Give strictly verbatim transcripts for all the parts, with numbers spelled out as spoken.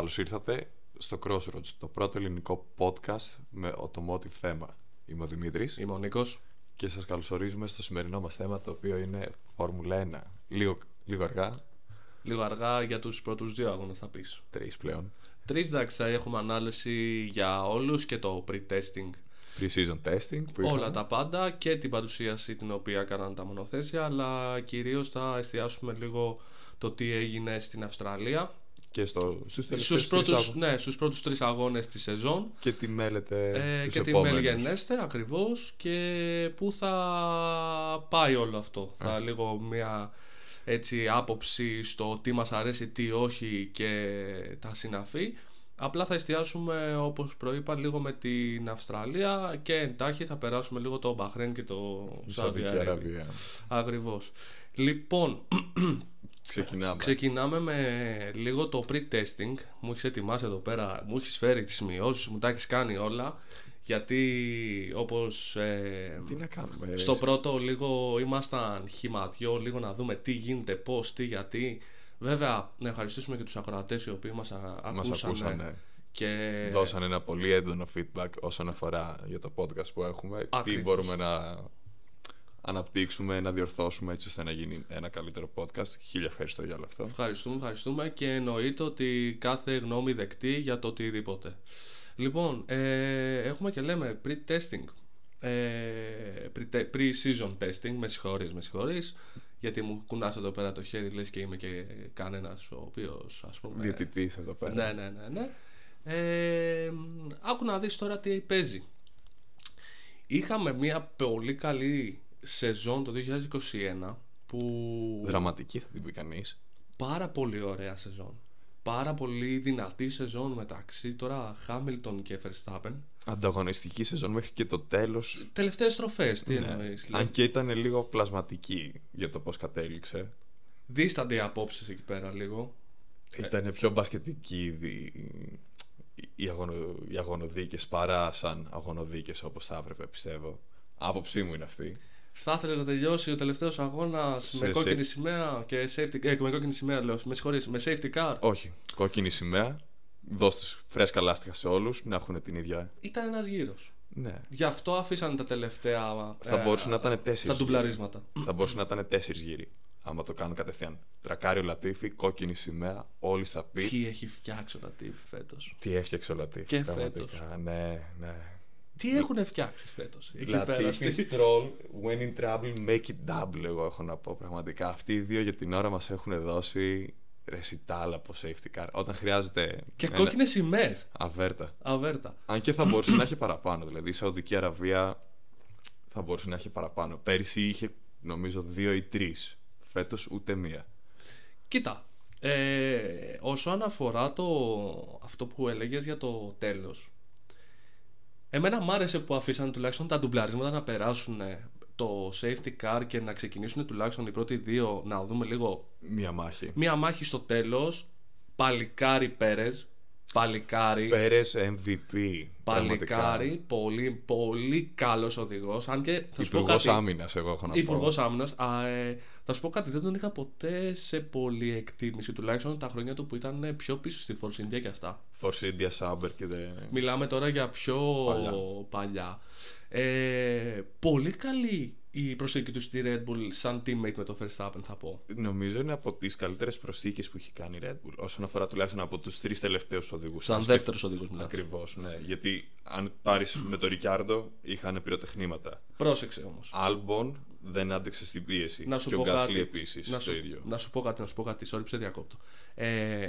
Καλώς ήρθατε στο Crossroads, το πρώτο ελληνικό podcast με automotive θέμα. Είμαι ο Δημήτρης. Είμαι ο Νίκος. Και σας καλωσορίζουμε στο σημερινό μας θέμα, το οποίο είναι Φόρμουλα ένα. Λίγο, λίγο αργά. Λίγο αργά για τους πρώτους δύο αγώνες θα πεις. Τρεις πλέον. Τρεις, εντάξει, έχουμε ανάλυση για όλους και το pre-testing. Pre-season testing. Που όλα τα πάντα και την παρουσίαση την οποία έκαναν τα μονοθέσια, αλλά κυρίως θα εστιάσουμε λίγο το τι έγινε στην Αυστραλία. Και στο, στους, στους πρώτους, ναι, στους πρώτους τρεις αγώνες της σεζόν. Και τι μέλετε ε, τους επόμενους. Και τι μελγενέστε ακριβώς. Και πού θα πάει όλο αυτό. ε. Θα λίγο μια έτσι άποψη στο τι μας αρέσει, τι όχι και τα συναφή. Απλά θα εστιάσουμε, όπως προείπα, λίγο με την Αυστραλία και εντάχει θα περάσουμε λίγο το Μπαχρέν και το Σαουδική Αραβία. Ακριβώς. Λοιπόν, ξεκινάμε. Ξεκινάμε με λίγο το pre-testing. Μου έχεις ετοιμάσει εδώ πέρα, μου έχεις φέρει τις σημειώσεις, μου τα έχεις κάνει όλα. Γιατί όπως ε, τι να κάνουμε, στο έτσι. Πρώτο λίγο ήμασταν χυματιό, λίγο να δούμε τι γίνεται, πώς, τι, γιατί. Βέβαια, να ευχαριστήσουμε και τους ακροατές οι οποίοι μας ακούσαν και δώσαν ένα πολύ έντονο feedback όσον αφορά για το podcast που έχουμε. Ακριβώς. Τι μπορούμε να αναπτύξουμε, να διορθώσουμε έτσι ώστε να γίνει ένα καλύτερο podcast. Χίλια ευχαριστώ για όλο αυτό. Ευχαριστούμε, ευχαριστούμε και εννοείται ότι κάθε γνώμη δεκτή για το οτιδήποτε. Λοιπόν, ε, έχουμε και λέμε pre-testing, ε, pre-season testing, με συγχωρείς, με συγχωρείς. Γιατί μου κουνάς εδώ πέρα το χέρι, λες και είμαι και κανένας ο οποίος, ας πούμε, διαιτητής εδώ πέρα. Ναι, ναι, ναι, ναι. Ε, άκου να δεις τώρα τι παίζει. Είχαμε μια πολύ καλή σεζόν το είκοσι είκοσι ένα που... Δραματική θα την πει κανείς. Πάρα πολύ ωραία σεζόν. Πάρα πολύ δυνατή σεζόν μεταξύ τώρα Χάμιλτον και Verstappen. Ανταγωνιστική σεζόν μέχρι και το τέλος. Τελευταίες στροφές, τι ναι. εννοείς. Αν λέει. Και ήταν λίγο πλασματική για το πώς κατέληξε. Δίστανται οι απόψεις εκεί πέρα λίγο. Ήταν ε... πιο μπασκετική ήδη οι, αγωνο... οι αγωνοδίκες παρά σαν αγωνοδίκες όπως θα έπρεπε, πιστεύω. Άποψή μου είναι αυτή. Θα ήθελες να τελειώσει ο τελευταίος αγώνας με κόκκινη σημαία και safety... ε, με κόκκινη σημαία λέω, με συγχωρείς, με safety car. Όχι, κόκκινη σημαία, δώσ' τους φρέσκα λάστιχα σε όλους, να έχουν την ίδια. Ήταν ένας γύρος. Ναι. Γι' αυτό αφήσανε τα τελευταία θα ε, μπορούσε να ήταν τέσσερις, τα ντουμπλαρίσματα. Θα μπορούσε να ήταν τέσσερις γύροι. Άμα το κάνουν κατευθείαν. Τρακάρι ο Λατίφη, κόκκινη σημαία, όλοι στα πιτ. Τι έχει φτιάξει ο Λατίφη φέτος. Τι έφτιαξε ο Λατίφη. Και φέτος. Ναι, ναι. Τι έχουν φτιάξει φέτος. Λατίφη, Στρολ, when in trouble, make it double. Εγώ έχω να πω πραγματικά. Αυτοί οι δύο για την ώρα μας έχουν δώσει ρεσιτάλ από safety car. Όταν χρειάζεται. Και ένα... κόκκινες σημαίες. Αβέρτα. Αβέρτα. Αν και θα μπορούσε να έχει παραπάνω. Δηλαδή η Σαουδική Αραβία θα μπορούσε να έχει παραπάνω. Πέρυσι είχε νομίζω δύο ή τρεις. Φέτος ούτε μία. Κοίτα. Ε, όσο αναφορά το... αυτό που έλεγες για το τέλος. Εμένα μ' άρεσε που αφήσαν τουλάχιστον τα ντουμπλαρίσματα να περάσουν το safety car και να ξεκινήσουν τουλάχιστον οι πρώτοι δύο να δούμε λίγο. Μία μάχη. Μία μάχη στο τέλος. Παλικάρι Πέρες. Παλικάρι. Πέρες εμ βι πι. Παλικάρι. Πολύ, πολύ καλός οδηγός. Αν και θα σου πω κάτι. Υπουργός Άμυνας, εγώ έχω να πω. Υπουργός Άμυνας. Ε, θα σου πω κάτι. Δεν τον είχα ποτέ σε πολλή εκτίμηση. Τουλάχιστον τα χρόνια του που ήταν πιο πίσω στη Force India και αυτά. Force India, Sauber και. The... Μιλάμε τώρα για πιο παλιά. παλιά. Ε, πολύ καλή η προσθήκη του στη Red Bull σαν teammate με το Verstappen, θα πω. Νομίζω είναι από τις καλύτερες προσθήκες που έχει κάνει η Red Bull όσον αφορά τουλάχιστον από τους τρεις τελευταίους οδηγούς. Σαν δεύτερος οδηγός μιλάς. Ακριβώς, ναι. Γιατί αν πάρεις με τον Ρικιάρντο είχαν πυροτεχνήματα. Πρόσεξε όμως. Albon δεν άντεξε στην πίεση. Να σου και πω ο Γκάσλι επίσης να σου, το ίδιο. Να σου πω κάτι, να σου πω κάτι. Sorry, σε διακόπτω. Ε...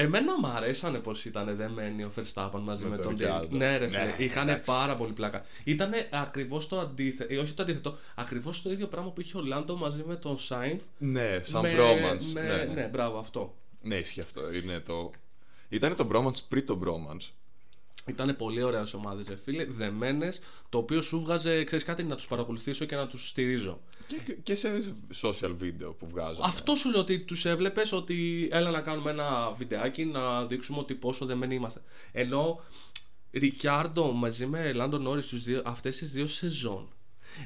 Εμένα μ' αρέσανε πως ήταν δεμένοι ο Verstappen μαζί με, με τον Ντέιβι. Ναι, ρε φίλε, ναι, είχανε πάρα πολύ πλάκα. Ήτανε ακριβώς το αντίθετο, όχι το αντίθετο, ακριβώς το ίδιο πράγμα που είχε ο Λάντο μαζί με τον Sainz. Ναι, σαν bromance. Με... Ναι, ναι. ναι, μπράβο, αυτό. Ναι, ισχύει αυτό. Είναι το... Ήτανε το bromance πριν το bromance. Ήτανε πολύ ωραίες ομάδες, ρε φίλε, δεμένες, το οποίο σου βγάζε, ξέρεις κάτι, να τους παρακολουθήσω και να τους στηρίζω. Και, και σε social video που βγάζανε. Αυτό σου λέω ότι τους έβλεπες ότι έλα να κάνουμε ένα βιντεάκι να δείξουμε ότι πόσο δεμένοι είμαστε. Ενώ Ρικιάρντο μαζί με Λάντο Νόρις αυτές τις δύο σεζόν.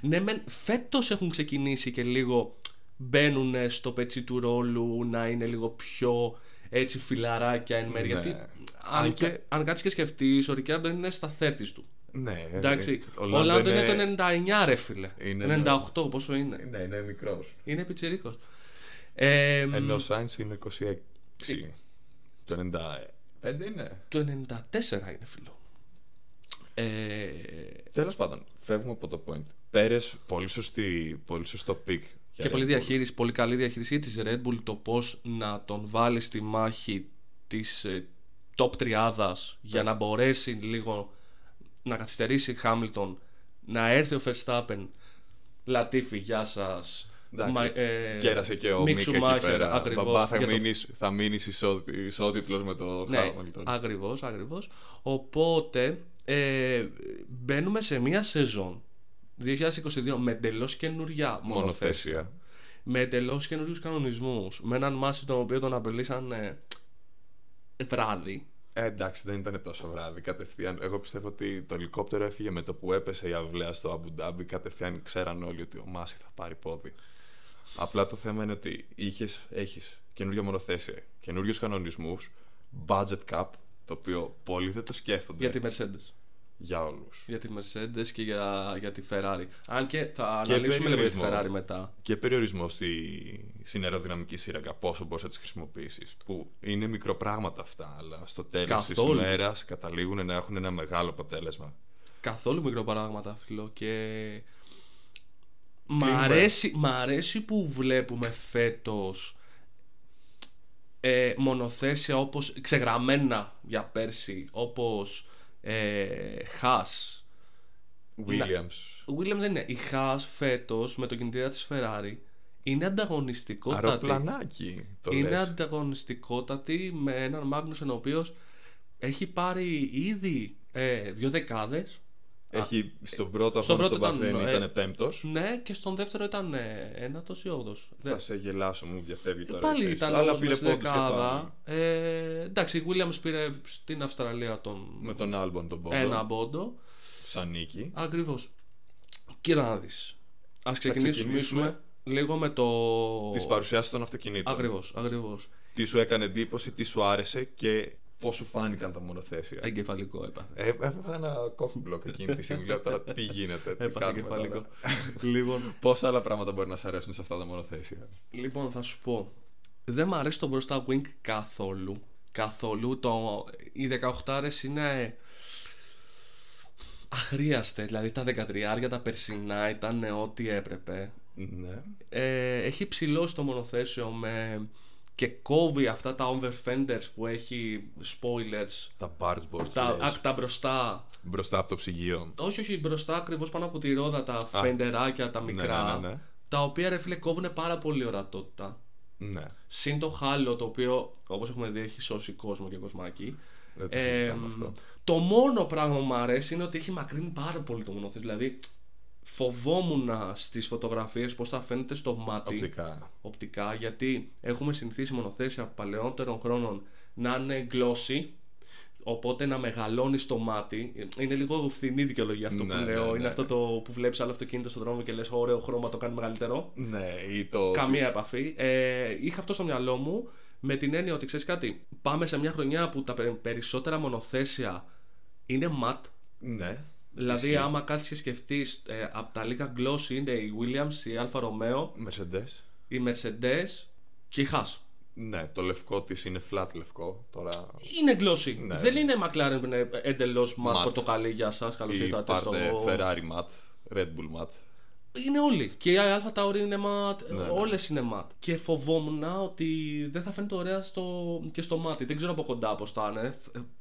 Ναι, μεν, φέτος έχουν ξεκινήσει και λίγο μπαίνουν στο πετσί του ρόλου να είναι λίγο πιο έτσι φιλαράκια εν μέρει. Ναι. Γιατί αν, αν, και... αν κάτσεις και σκεφτείς, ο Ρικιάρντο είναι στα τριάντα του. Ναι, εντάξει. Ο Λάντο είναι... είναι το ενενήντα εννιά, ρε φίλε. Είναι ενενήντα οκτώ, πόσο είναι. Ναι, είναι μικρός. Είναι πιτσιρίκος. Ε, Ενώ ο Σάινς είναι είκοσι έξι. Ε... Το ενενήντα πέντε είναι. Το ενενήντα τέσσερα είναι, φίλο. Ε... Τέλος πάντων, φεύγουμε από το point. Πέρες, πολύ, πολύ σωστό πικ. Και πολύ, διαχείριση, πολύ καλή διαχείριση της Red Bull, το πώς να τον βάλει στη μάχη της ε, top τριάδας, yeah, για να μπορέσει λίγο να καθυστερήσει Χάμιλτον, να έρθει ο Verstappen. Λατίφη, γεια σας. Κέρασε και ο Μικ Σουμάχερ. Μπαμπά, θα, το... θα μείνεις ισό, ισότιτλος με το ναι, Χάμιλτον. Ακριβώς, ακριβώς. Οπότε ε, μπαίνουμε σε μία σεζόν δύο χιλιάδες είκοσι δύο με εντελώς καινούργια μονοθέσια, με εντελώς καινούριους κανονισμούς, με έναν Μάση τον οποίο τον απελήσαν ε, βράδυ. Ε, εντάξει, δεν ήταν τόσο βράδυ κατευθείαν. Εγώ πιστεύω ότι το ελικόπτερο έφυγε με το που έπεσε η αυλαία στο Αμπου Ντάμπι. Κατευθείαν ξέραν όλοι ότι ο Μάση θα πάρει πόδι. Απλά το θέμα είναι ότι είχες, έχεις καινούργια μονοθέσια, καινούριους κανονισμούς, budget cap, το οποίο πολλοί δεν το σκέφτονται. Για τη Mercedes. Για όλους. Για τη Mercedes και για, για τη Ferrari. Αν και θα αναλύσουμε λίγο τη Ferrari μετά. Και περιορισμό στη, στην αεροδυναμική σύραγγα, πόσο μπορείς να τις χρησιμοποιήσεις. Που είναι μικροπράγματα αυτά, αλλά στο τέλος της ημέρας καταλήγουν να έχουν ένα μεγάλο αποτέλεσμα. Καθόλου μικροπράγματα, φίλο. Και μ' αρέσει, μ' αρέσει που βλέπουμε φέτος ε, μονοθέσια όπως ξεγραμμένα για πέρσι, όπως Χάς ε, Williams. Williams δεν είναι. Η Χάς φέτος με το κινητήρα της Ferrari είναι ανταγωνιστικότατη. Αεροπλανάκι το είναι λες. Ανταγωνιστικότατη με έναν Magnussen ο οποίος έχει πάρει ήδη ε, δύο δεκάδες. Έχει στον πρώτο αγώνα στον, στον Bahrain ήταν, ήταν ε, πέμπτος. Ναι, και στον δεύτερο ήταν ε, ένατος ή όγδος. Θα δεν. σε γελάσω, μου διαφεύγει τώρα. Πάλι ρεφές, ήταν όμως πήρε δεκάδα. Ε, εντάξει, η Williams πήρε στην Αυστραλία τον... με τον Albon τον πόντο. Ένα πόντο. Σαν νίκη. Ακριβώς. Κοίτα να δεις. Ας ξεκινήσουμε, ξεκινήσουμε λίγο με το... τις παρουσιάσεις των αυτοκινήτων. Ακριβώς, ακριβώς. Τι σου έκανε εντύπωση, τι σου άρεσε και... πώς σου φάνηκαν τα μονοθέσια. Εγκεφαλικό έπαθε. Έπαθε ένα coffee block εκείνη τη στιγμή. Λέω τώρα τι γίνεται, τι κάνουμε τώρα. Λοιπόν, πόσα άλλα πράγματα μπορεί να σ' αρέσουν σε αυτά τα μονοθέσια. Λοιπόν, θα σου πω. Δεν μ' αρέσει το μπροστά wing καθόλου. Καθόλου. Το... Οι δεκαοχτάρες είναι αχρίαστε. Δηλαδή τα δεκατριάρια τα περσινά ήταν ό,τι έπρεπε. Ναι. Ε, έχει ψηλώσει το μονοθέσιο με... και κόβει αυτά τα over fenders που έχει, spoilers, τα barge boards, τα, α, τα μπροστά μπροστά από το ψυγείο, όχι όχι μπροστά ακριβώς πάνω από τη ρόδα, τα α, φεντεράκια τα μικρά, ναι, ναι, ναι, τα οποία ρε φίλε κόβουν πάρα πολύ ορατότητα, ναι, συν το χάλο το οποίο όπως έχουμε δει έχει σώσει κόσμο και κοσμάκι. Δεν το, ε, το μόνο πράγμα που μου αρέσει είναι ότι έχει μακρύνει πάρα πολύ το μονοθέσιο. Δηλαδή φοβόμουν στις φωτογραφίες πώς θα φαίνεται στο μάτι οπτικά. οπτικά γιατί έχουμε συνηθίσει μονοθέσια παλαιότερων χρόνων να είναι glossy, οπότε να μεγαλώνει στο μάτι. Είναι λίγο φθηνή δικαιολογία αυτό, ναι, που λέω, ναι, ναι. Είναι αυτό το που βλέπεις άλλο αυτοκίνητο στον δρόμο και λες ωραίο χρώμα, το κάνει μεγαλύτερο. Ναι, ή το... καμία επαφή. ε, Είχα αυτό στο μυαλό μου με την έννοια ότι ξέρεις κάτι, πάμε σε μια χρονιά που τα περισσότερα μονοθέσια είναι ματ. Ναι. Δηλαδή, Ισχύει. άμα κάτσεις και σκεφτείς, ε, από τα λίγα gloss είναι η Williams, η Alfa Romeo, Mercedes. η Mercedes και η Haas. Ναι, το λευκό της είναι flat λευκό. Τώρα... είναι glossy. Ναι. Δεν είναι McLaren που είναι εντελώς matte πορτοκαλί. Γεια σας, καλώς ήρθατε στο. Ferrari matte, Red Bull matte. Είναι όλοι. Και η Alfa Tauri είναι matte. Ναι, όλες ναι. είναι matte. Και φοβόμουν ότι δεν θα φαίνεται ωραία στο... και στο μάτι. Δεν ξέρω από κοντά πώς θα είναι.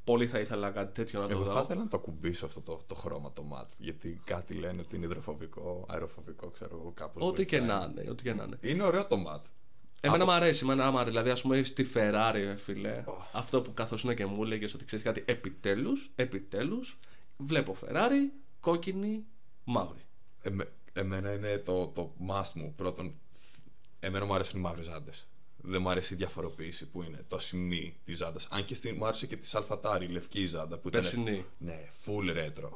Πολύ θα ήθελα κάτι τέτοιο να το δω. Εγώ θα ήθελα να το ακουμπήσω αυτό το, το χρώμα το matte. Γιατί κάτι λένε ότι είναι υδροφοβικό, αεροφοβικό, ξέρω εγώ κάπως. Ό,τι και να είναι. Ό,τι και να είναι. Είναι ωραίο το matte. Εμένα από... μ' αρέσει, εμένα μ' αρέσει. Δηλαδή, ας πούμε, στη Ferrari, φίλε, oh. αυτό που καθόσουν και μου έλεγες ότι ξέρεις κάτι, επιτέλους, επιτέλους, βλέπω Ferrari, κόκκινη, μαύρη. Ε, με... Εμένα είναι το, το must μου. Πρώτον, εμένα μου αρέσουν οι μαύρες ζάντες. Δεν μου αρέσει η διαφοροποίηση που είναι το σημείο της ζάντας. Αν και στην, μου άρεσε και της Alfa Tauri, η λευκή ζάντα που ήταν. Περσινή. Ναι, full retro.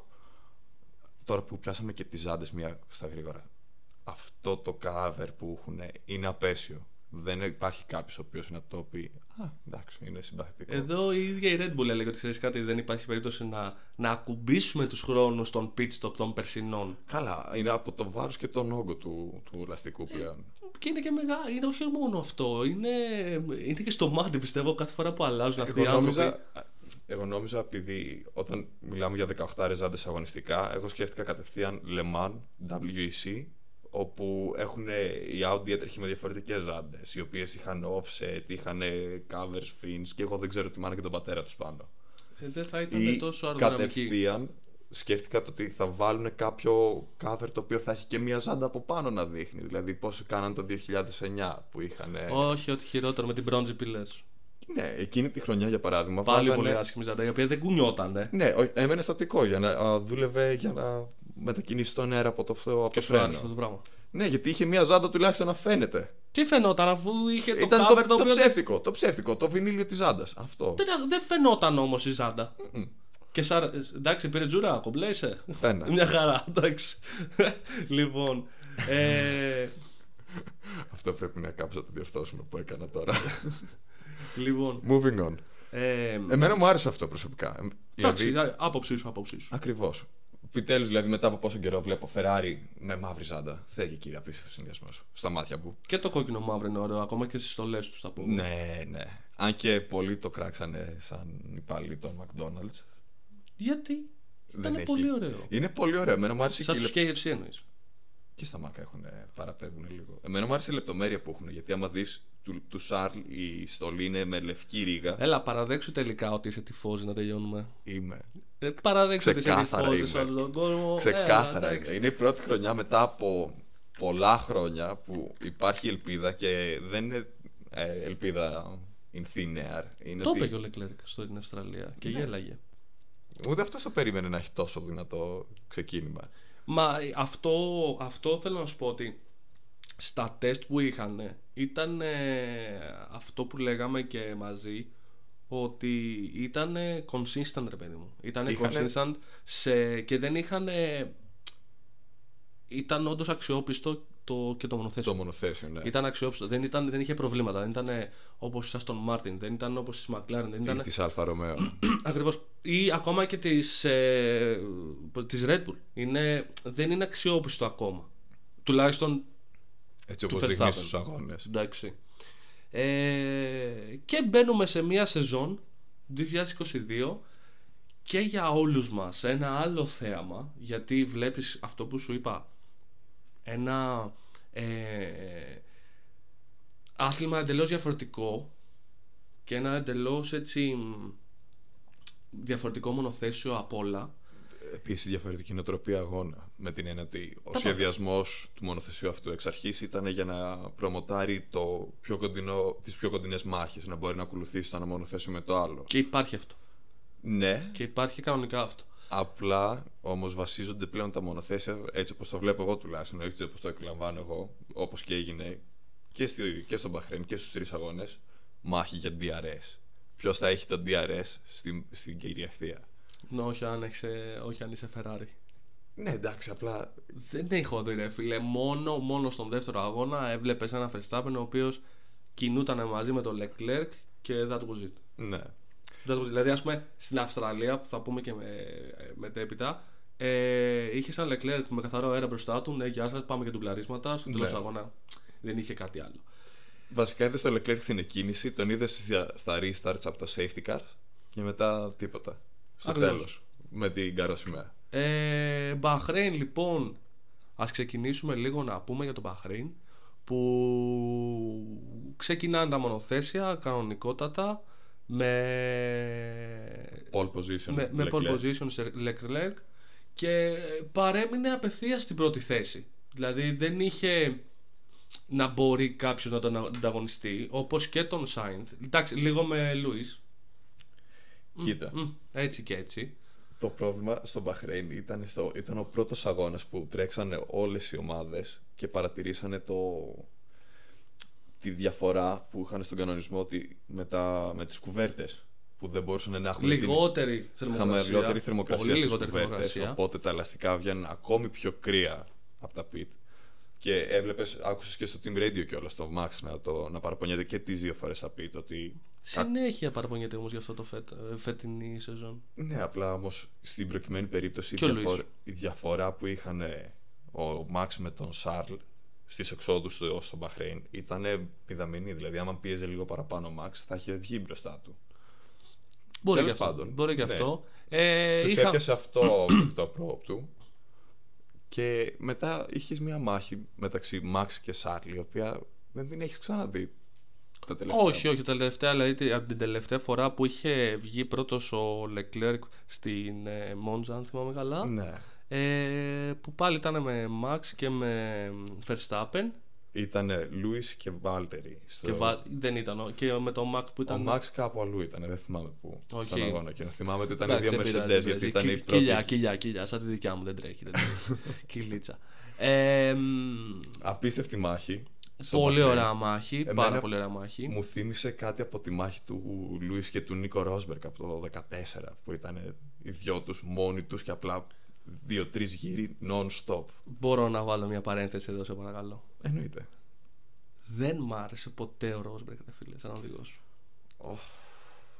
Τώρα που πιάσαμε και τις ζάντες, μία στα γρήγορα. Αυτό το cover που έχουν είναι απέσιο. δεν υπάρχει κάποιος ο οποίος να το πει «Α, εντάξει, είναι συμπαθητικό». Εδώ η ίδια η Red Bull έλεγε ότι ξέρεις κάτι, δεν υπάρχει περίπτωση να, να ακουμπήσουμε τους χρόνους των pit stop των περσινών. Καλά, είναι από το βάρος και τον όγκο του, του λαστικού πλέον. Ε, και είναι και μεγάλο, είναι όχι μόνο αυτό, είναι, είναι και στο μάτι πιστεύω κάθε φορά που αλλάζουν αυτοί οι άνθρωποι. Εγώ νόμιζα, επειδή όταν μιλάμε για δεκαοκτώ ρεζάντες αγωνιστικά, εγώ σκέφτηκα κατευθείαν Le Mans, ντάμπλιου ι σι, όπου έχουν οι Audi έτρεχοι με διαφορετικές ράντες, οι οποίες είχαν offset, είχαν covers, fins και εγώ δεν ξέρω τι μάνα και τον πατέρα τους πάνω. Ε, δεν θα ήταν ή τόσο αεροδυναμική. Κατευθείαν σκέφτηκα το ότι θα βάλουν κάποιο cover το οποίο θα έχει και μια ζάντα από πάνω να δείχνει. Δηλαδή πώς κάναν το δύο χιλιάδες εννιά που είχαν. Όχι, ό,τι χειρότερο με την bronze πυλές. Ναι, εκείνη τη χρονιά για παράδειγμα. Πάλι βάζανε... πολύ άσχημη ζάντα, η οποία δεν κουνιότανε. Ναι, έμενε στατικό για να δούλευε για να μετακινήσει τον αέρα από το φθέο. Και σου άρεσε αυτό το πράγμα. Ναι, γιατί είχε μια ζάντα τουλάχιστον να φαίνεται. Τι φαινόταν, αφού είχε το ήταν cover το, το, το, ψεύτικο, το ψεύτικο, το βινίλιο της ζάντας. Αυτό. Δεν, δεν φαινόταν όμως η ζάντα. Mm-mm. Και σα... εντάξει, πήρε τζουρά, κομπλέισε. Μια χαρά, εντάξει. Λοιπόν. Ε... αυτό πρέπει να κάπως να το διορθώσουμε που έκανα τώρα. Λοιπόν. Moving on. Ε... Εμένα μου άρεσε αυτό προσωπικά. Εντάξει, δηλαδή... άποψή σου, άποψή σου. Ακριβώς. Επιτέλους, δηλαδή, μετά από πόσο καιρό βλέπω Ferrari με μαύρη ζάντα. Θέλει, κύριε, απίστευτο συνδυασμό στα μάτια μου. Και το κόκκινο μαύρο είναι ωραίο, ακόμα και στις στολές τους τα πούμε. Ναι, ναι. Αν και πολλοί το κράξανε σαν υπάλληλοι των McDonald's. Γιατί ήταν δεν πολύ έχει... ωραίο. Είναι πολύ ωραίο. Εμένα μου άρεσε σαν τους και... κέι εφ σι εννοείς. Και στα Μάκα έχουν, παραπέμπουν λίγο. Εμένα μου άρεσε η λεπτομέρεια που έχουν, γιατί άμα δεις του, του Σαρλ η στολή είναι με λευκή ρίγα. Έλα, παραδέξου τελικά ότι είσαι τυφώζη να τελειώνουμε. Είμαι. Ε, παραδέξου ότι είσαι τυφώζη σε όλο τον κόσμο. Ξεκάθαρα. Έλα, είναι η πρώτη χρονιά μετά από πολλά χρόνια που υπάρχει ελπίδα και δεν είναι ελπίδα in thin air. Είναι το ότι... είπε ο Leclerc στην Αυστραλία και ναι, γέλαγε. Ούτε αυτό το περίμενε να έχει τόσο δυνατό ξεκίνημα. Μα αυτό, αυτό θέλω να σου πω ότι στα τεστ που είχαν ήταν αυτό που λέγαμε και μαζί, ότι ήταν consistent, ρε παιδί μου. Ήταν είχανε... consistent σε, και δεν είχαν. Ήταν όντως αξιόπιστο το, και το μονοθέσιο. Το μονοθέσιο, ναι. Ήταν αξιόπιστο. Δεν, ήταν, δεν είχε προβλήματα. Δεν ήταν όπως στις Aston Martin, δεν ήταν όπως στις McLaren. Δεν ήταν... ή της Alfa Romeo. Ακριβώς. Ή ακόμα και της, ε, της Red Bull. Είναι, δεν είναι αξιόπιστο ακόμα. Τουλάχιστον. Έτσι όπως δείχνει στους αγώνες. Εντάξει. Ε, και μπαίνουμε σε μια σεζόν είκοσι είκοσι δύο και για όλους μας ένα άλλο θέαμα, γιατί βλέπεις αυτό που σου είπα, ένα ε, άθλημα εντελώς διαφορετικό και ένα εντελώς έτσι διαφορετικό μονοθέσιο απ' όλα. Επίσης διαφορετική νοοτροπία αγώνα, με την έννοια ότι ο σχεδιασμός του μονοθεσίου αυτού εξ αρχής ήταν για να προμοτάρει το πιο κοντινό, τις πιο κοντινές μάχες, να μπορεί να ακολουθήσει το ένα μονοθέσιο με το άλλο. Και υπάρχει αυτό. Ναι. Και υπάρχει κανονικά αυτό. Απλά όμως βασίζονται πλέον τα μονοθέσια, έτσι όπως το βλέπω εγώ τουλάχιστον, έτσι όπως το εκλαμβάνω εγώ, όπως και έγινε και, στη, και στον Μπαχρέιν και στους τρεις αγώνες, μάχη για ντι αρ ες. Ποιος θα έχει το ντι αρ ες στην, στην κυριαρχία. Ναι, όχι αν, έχεις, όχι αν είσαι Ferrari. Ναι, εντάξει, απλά. Δεν έχω δει, ρε φίλε. Μόνο, μόνο στον δεύτερο αγώνα έβλεπες ένα Verstappen ο οποίος κινούταν μαζί με τον Leclerc και that was it. Ναι. Δηλαδή, ας πούμε, στην Αυστραλία, που θα πούμε και με, μετέπειτα, ε, είχε σαν Leclerc με καθαρό αέρα μπροστά του. Ναι, γεια σας, πάμε για ντουμπλαρίσματα. Στον τέλος του αγώνα δεν είχε κάτι άλλο. Βασικά είδες τον Leclerc στην εκκίνηση, τον είδες στα restarts από το safety car και μετά τίποτα. Στο τέλος, με την καροσημαία. Ε, Bahrain, λοιπόν, ας ξεκινήσουμε λίγο να πούμε για το Bahrain, που ξεκινάνε τα μονοθέσια κανονικότατα με pole position, με, με pole position σε Leclerc και παρέμεινε απευθείας στην πρώτη θέση. Δηλαδή δεν είχε να μπορεί κάποιος να τον ανταγωνιστεί, όπως και τον Sainz. Εντάξει, λίγο με Lewis. Κοίτα. Mm, mm, έτσι και έτσι. Το πρόβλημα στο Μπαχρέιν ήταν, στο, ήταν ο πρώτος αγώνας που τρέξανε όλες οι ομάδες και παρατηρήσανε το, τη διαφορά που είχαν στον κανονισμό ότι με, τα, με τις κουβέρτες που δεν μπορούσαν να έχουν λιγότερη την, θερμοκρασία, χαμηλότερη θερμοκρασία στις κουβέρτες, θερμοκρασία. Οπότε τα ελαστικά βγαίνουν ακόμη πιο κρύα από τα pit. Και έβλεπες, άκουσες και στο Team Radio κιόλας τον Max να, το, να παραπονιέται και τις δύο φορές θα πει το ότι... Συνέχεια παραπονιέται όμως για αυτό το φέτ, φετινή σεζόν. Ναι, απλά όμως στην προκειμένη περίπτωση η, διαφο- η διαφορά που είχαν ο Max με τον Charles στις εξόδους του στο Bahrain ήταν μηδαμινή. Δηλαδή, άμα πίεζε λίγο παραπάνω ο Max θα είχε βγει μπροστά του. Μπορεί τέλος και αυτό. Πάντων, μπορεί και ναι. αυτό. Ε, τους είχα... έπιασε αυτό το πρόοπ του. Και μετά είχες μια μάχη μεταξύ Max και Charles, η οποία δεν την έχεις ξαναδεί τα τελευταία. Όχι, όχι, τα τελευταία, αλλά από την τελευταία φορά που είχε βγει πρώτος ο Leclerc στην ε, Μόντζα, αν θυμάμαι καλά, ναι. ε, που πάλι ήταν με Max και με Verstappen. Ήτανε Lewis και Valtteri στο... και Βα... δεν ήταν, και με τον Max που ήταν. Ο Max κάπου αλλού ήταν, δεν θυμάμαι πού. Okay. Στον αγώνα και θυμάμαι ότι ήταν οι δύο Mercedes, γιατί ήταν η πρώτη. Κοιλιά, κοιλιά, κοιλιά, σαν τη δικιά μου, δεν τρέχει, δεν τρέχει. Κυλίτσα. ε, Απίστευτη μάχη. Πολύ ωραία μάχη, εμένα πάρα πολύ ωραία μάχη. Μου θύμισε κάτι από τη μάχη του Lewis και του Nico Rosberg από το δεκατέσσερα, που ήταν οι δυο τους μόνοι τους και απλά δύο-τρεις γύρι non-stop. Μπορώ να βάλω μια παρένθεση εδώ, σε παρακαλώ? Εννοείται. Δεν μ' άρεσε ποτέ ο Ρόσμπεργκ, δε φίλε, σαν οδηγός. Oh,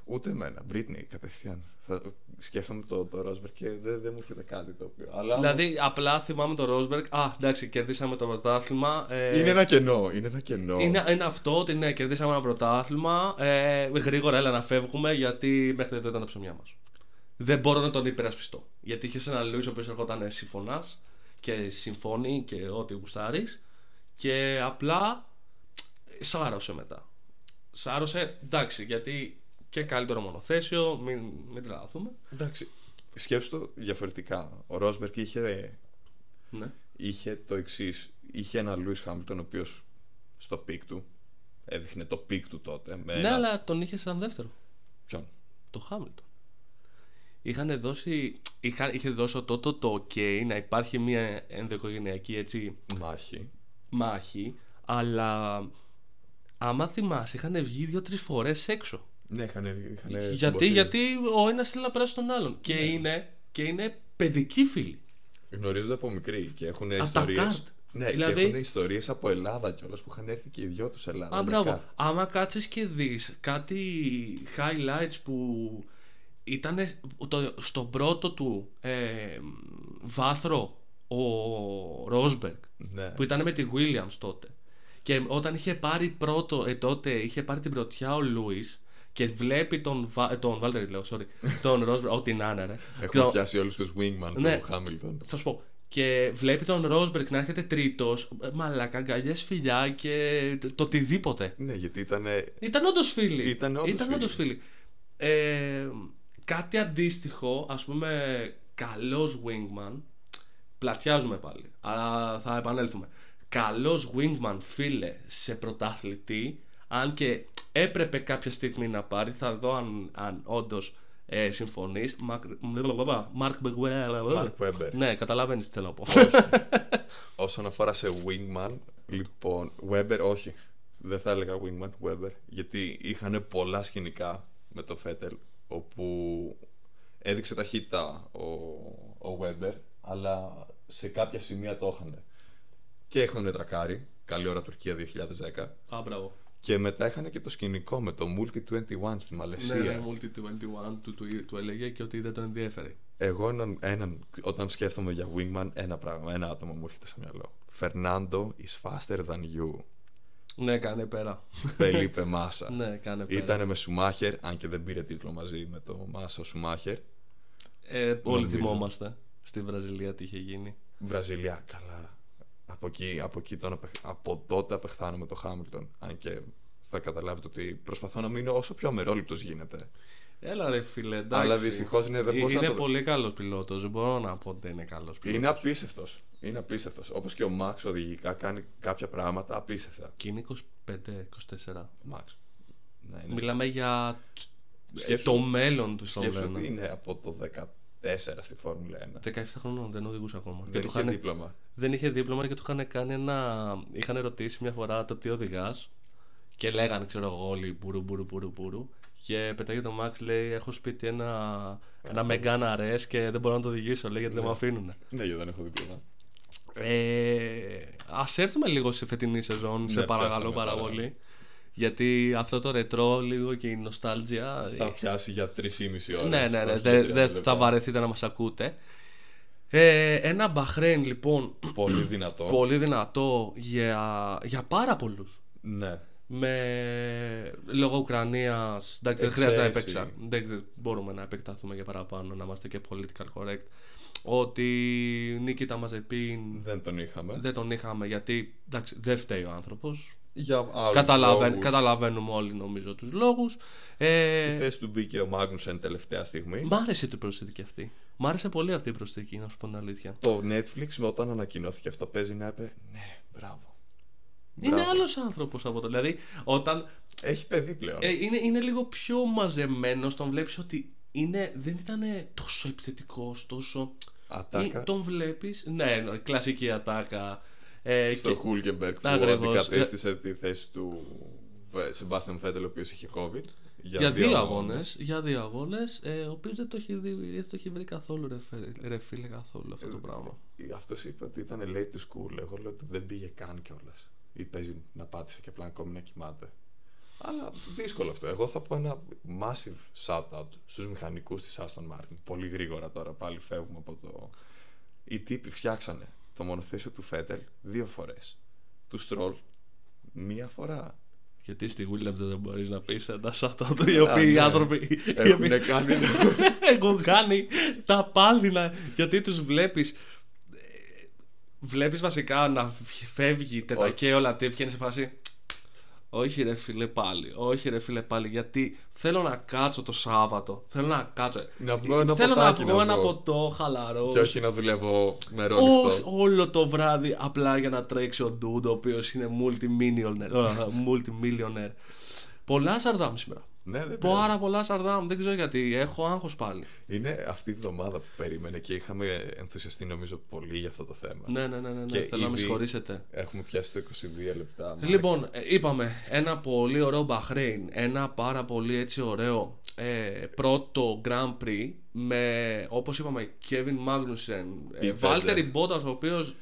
ούτε εμένα. Μπρίτνη, κατευθείαν. Θα σκέφτομαι το, το Ρόσμπεργκ και δεν δε μου έρχεται κάτι το οποίο. Αλλά... δηλαδή, απλά θυμάμαι το Ρόσμπεργκ. Α, εντάξει, κερδίσαμε το πρωτάθλημα. Ε... Είναι ένα κενό. Είναι, ένα κενό. είναι, είναι αυτό ότι ναι, κερδίσαμε ένα πρωτάθλημα. Ε, γρήγορα, έλα να φεύγουμε, γιατί μέχρι εδώ ήταν τα ψωμιά μας. Δεν μπορώ να τον υπερασπιστώ. Γιατί είχε ένα Λούις ο οποίος ερχόταν συμφωνά και συμφώνει και ό,τι γουστάρει. Και απλά σάρωσε μετά. Σάρωσε, εντάξει, γιατί και καλύτερο μονοθέσιο, μην, μην τρελαθούμε. Εντάξει, σκέψτε το διαφορετικά. Ο Ρόσμπεργκ είχε, ναι. είχε το εξής. Είχε ένα Λούις Χάμιλτον ο οποίος στο πικ του έδειχνε το πικ του τότε. Με ναι, ένα... αλλά τον είχε σαν δεύτερο. Ποιον? Το Χάμιλτον. Είχαν δώσει, είχα, είχε δώσει τότε το OK να υπάρχει μια ενδοοικογενειακή, έτσι, μάχη. Μάχη, αλλά άμα θυμάσαι, είχαν βγει δύο-τρεις φορές έξω. Ναι, είχαν βγει. Γιατί, γιατί ο ένας θέλει να περάσει τον άλλον. Και, ναι. είναι, και είναι παιδικοί φίλοι. Γνωρίζονται από μικροί και έχουν ιστορίες. Ναι, δηλαδή... και έχουν ιστορίες από Ελλάδα κιόλας που είχαν έρθει και οι δυο τους Ελλάδα. Α, μπράβο. Άμα κάτσεις και δεις κάτι highlights που ήταν στον πρώτο του ε, βάθρο ο Ρόσμπεργκ, ναι. που ήταν με τη Williams τότε, και όταν είχε πάρει πρώτο, ε, τότε είχε πάρει την πρωτιά ο Λούις και βλέπει τον Βάλτερη, λέω, sorry, τον Ρόσμπεργκ, ό,τι να είναι, ρε. Έχουμε πιάσει όλους τους wingman ναι, του Χάμιλτον. Θα σου πω. Και βλέπει τον Ρόσμπεργκ να έρχεται τρίτος, μαλάκα, αγκαλιές, φιλιά και το οτιδήποτε. Ναι, γιατί ήταν. Ήταν όντως φίλοι. Ήταν όντως φίλοι. Ε, κάτι αντίστοιχο, ας πούμε, καλός wingman. Πλατιάζουμε πάλι, αλλά θα επανέλθουμε. Καλός wingman, φίλε, σε πρωταθλητή. Αν και έπρεπε κάποια στιγμή να πάρει, θα δω αν, αν όντως ε, συμφωνείς. Mark Webber. Ναι, καταλαβαίνεις τι θέλω να πω. Όσον αφορά σε wingman, λοιπόν, Webber όχι. Δεν θα έλεγα wingman, Webber. Γιατί είχαν πολλά σκηνικά με το Vettel, όπου έδειξε ταχύτητα ο, ο Webber, αλλά σε κάποια σημεία το είχαν. Και έχουν τρακάρει, καλή ώρα Τουρκία δύο χιλιάδες δέκα. Α, μπράβο. Και μετά είχαν και το σκηνικό με το Multi είκοσι ένα στη Μαλαισία. Ναι, Multi είκοσι ένα του, του, του έλεγε και ότι δεν τον ενδιέφερε. Εγώ έναν, έναν, όταν σκέφτομαι για wingman, ένα πράγμα, ένα άτομο μου έρχεται στο μυαλό. Fernando is faster than you. Ναι, κάνε πέρα. Φελίπε Μάσα. Ναι, κάνε πέρα. Ήτανε με Schumacher, αν και δεν πήρε τίτλο μαζί με το Μάσα ο Schumacher. Ε, όλοι θυμόμαστε. Στη Βραζιλία τι είχε γίνει. Βραζιλία, καλά. Από, εκεί, από, εκεί τον απεχ... από τότε απεχθάνομαι το Χάμιλτον. Αν και θα καταλάβετε ότι προσπαθώ να μείνω όσο πιο αμερόληπτος γίνεται. Έλα ρε φίλε, εντάξει. Αλλά δυστυχώς είναι, δεν είναι το... πολύ καλός πιλότος. Δεν μπορώ να πω ότι είναι καλός πιλότος. Είναι απίστευτος. Είναι απίστευτος. Όπως και ο Μαξ οδηγικά κάνει κάποια πράγματα απίστευτα. Και είναι είκοσι πέντε είκοσι τέσσερα. Μαξ. Ναι, είναι... μιλάμε για σκέψου... το μέλλον του. Σκέψου ότι είναι από το δέκα στη Φόρμουλα ένα. δεκαεπτά χρονών, δεν οδηγούσε ακόμα. Δεν και είχε χάνε... δίπλωμα. Δεν είχε δίπλωμα και του είχαν κάνει ένα. Είχαν ρωτήσει μια φορά το τι οδηγάς και λέγανε, ξέρω εγώ, όλοι μπουρου μπουρου μπουρου μπουρου. Και πετάγει το Max, λέει: έχω σπίτι ένα, ένα Megane αρ ες και δεν μπορώ να το οδηγήσω. Λέει γιατί ναι. δεν με αφήνουνε. Ναι, γιατί δεν έχω δίπλωμα. Ε, ας έρθουμε λίγο σε φετινή σεζόν, ναι, σε παρακαλώ πάρα πολύ. Γιατί αυτό το ρετρό λίγο και η νοστάλτζια θα πιάσει για τρεις και μισή ώρες. Ναι, ναι, ναι, δεν δε θα βαρεθείτε να μας ακούτε. Ε, ένα Μπαχρέιν λοιπόν πολύ δυνατό, πολύ δυνατό για, για πάρα πολλούς. Ναι. Με... Λόγω Ουκρανίας, εντάξει, δεν χρειάζεται να επέξα. Δεν μπορούμε να επεκταθούμε για παραπάνω, να είμαστε και political correct. Ότι Νίκητα Μαζεπίν δεν τον είχαμε. Δεν τον είχαμε γιατί εντάξει, δεν φταίει ο άνθρωπος. Για Καταλαβαίν, καταλαβαίνουμε όλοι νομίζω τους λόγους. ε... Στη θέση του μπήκε ο Μάγνουσεν τελευταία στιγμή. Μ' άρεσε την προσθήκη αυτή. Μ' άρεσε πολύ αυτή η προσθήκη, να σου πω την αλήθεια. Το Netflix όταν ανακοινώθηκε αυτό παίζει να είπε ναι, μπράβο. Είναι άλλος άνθρωπος από το. Δηλαδή όταν έχει παιδί πλέον, ε, είναι, είναι λίγο πιο μαζεμένος. Τον βλέπεις ότι είναι, δεν ήταν τόσο επιθετικός, τόσο ατάκα. Ή, τον βλέπεις, ναι, κλασική ατάκα. Ε, στο Χούλκεμπερκ που αντικατέστησε τη θέση του Σεμπάστιαν Βέτελ, ο οποίος είχε COVID για, για δύο αγώνες, για δύο αγώνες, ε, ο οποίος δεν το έχει δει, δεν το έχει βρει καθόλου ρε, ρε φίλε, καθόλου αυτό το πράγμα. ε, Αυτός είπε ότι ήταν late to school. Εγώ λέω ότι δεν πήγε καν κιόλας. Ή παίζει να πάτησε και απλά ακόμη να κοιμάται. Αλλά δύσκολο αυτό. Εγώ θα πω ένα massive shout-out στους μηχανικούς της Aston Martin. Πολύ γρήγορα τώρα πάλι φεύγουμε από το... Οι τύποι φτιάξανε το μονοθέσιο του Vettel δύο φορές, του Stroll μία φορά. Γιατί στη Williams δεν μπορείς να πεις ένα shout-out οι οποίοι οι άνθρωποι έχουν κάνει, έχουν κάνει τα πάλινα. Γιατί τους βλέπεις, βλέπεις βασικά να φεύγει τετακέο Λατίφ και είναι σε φάση όχι ρε φίλε πάλι, όχι ρε φίλε πάλι, γιατί θέλω να κάτσω το Σάββατο, θέλω να κάτσω, να βγω ένα, θέλω ποτάκι, να βγω ένα ποτό χαλαρό και όχι να δουλεύω με ρόλιστο όλο το βράδυ απλά για να τρέξει ο ντούντο, ο οποίος είναι multi-millionaire. Πολλά σαρδάμ σήμερα. Ναι, δεν Πάρα πολλά σαρδάμ, δεν ξέρω γιατί, έχω άγχος πάλι. Είναι αυτή η εβδομάδα που περίμενε και είχαμε ενθουσιαστεί νομίζω πολύ για αυτό το θέμα. Ναι, ναι, ναι, ναι, ναι. Θέλω να με συγχωρήσετε. Έχουμε πιάσει το είκοσι δύο λεπτά. Λοιπόν, είπαμε ένα πολύ ωραίο Μπαχρέιν, ένα πάρα πολύ έτσι ωραίο ε, πρώτο Grand Prix με, όπως είπαμε, Kevin Magnussen, Valtteri Bottas, ο οποίος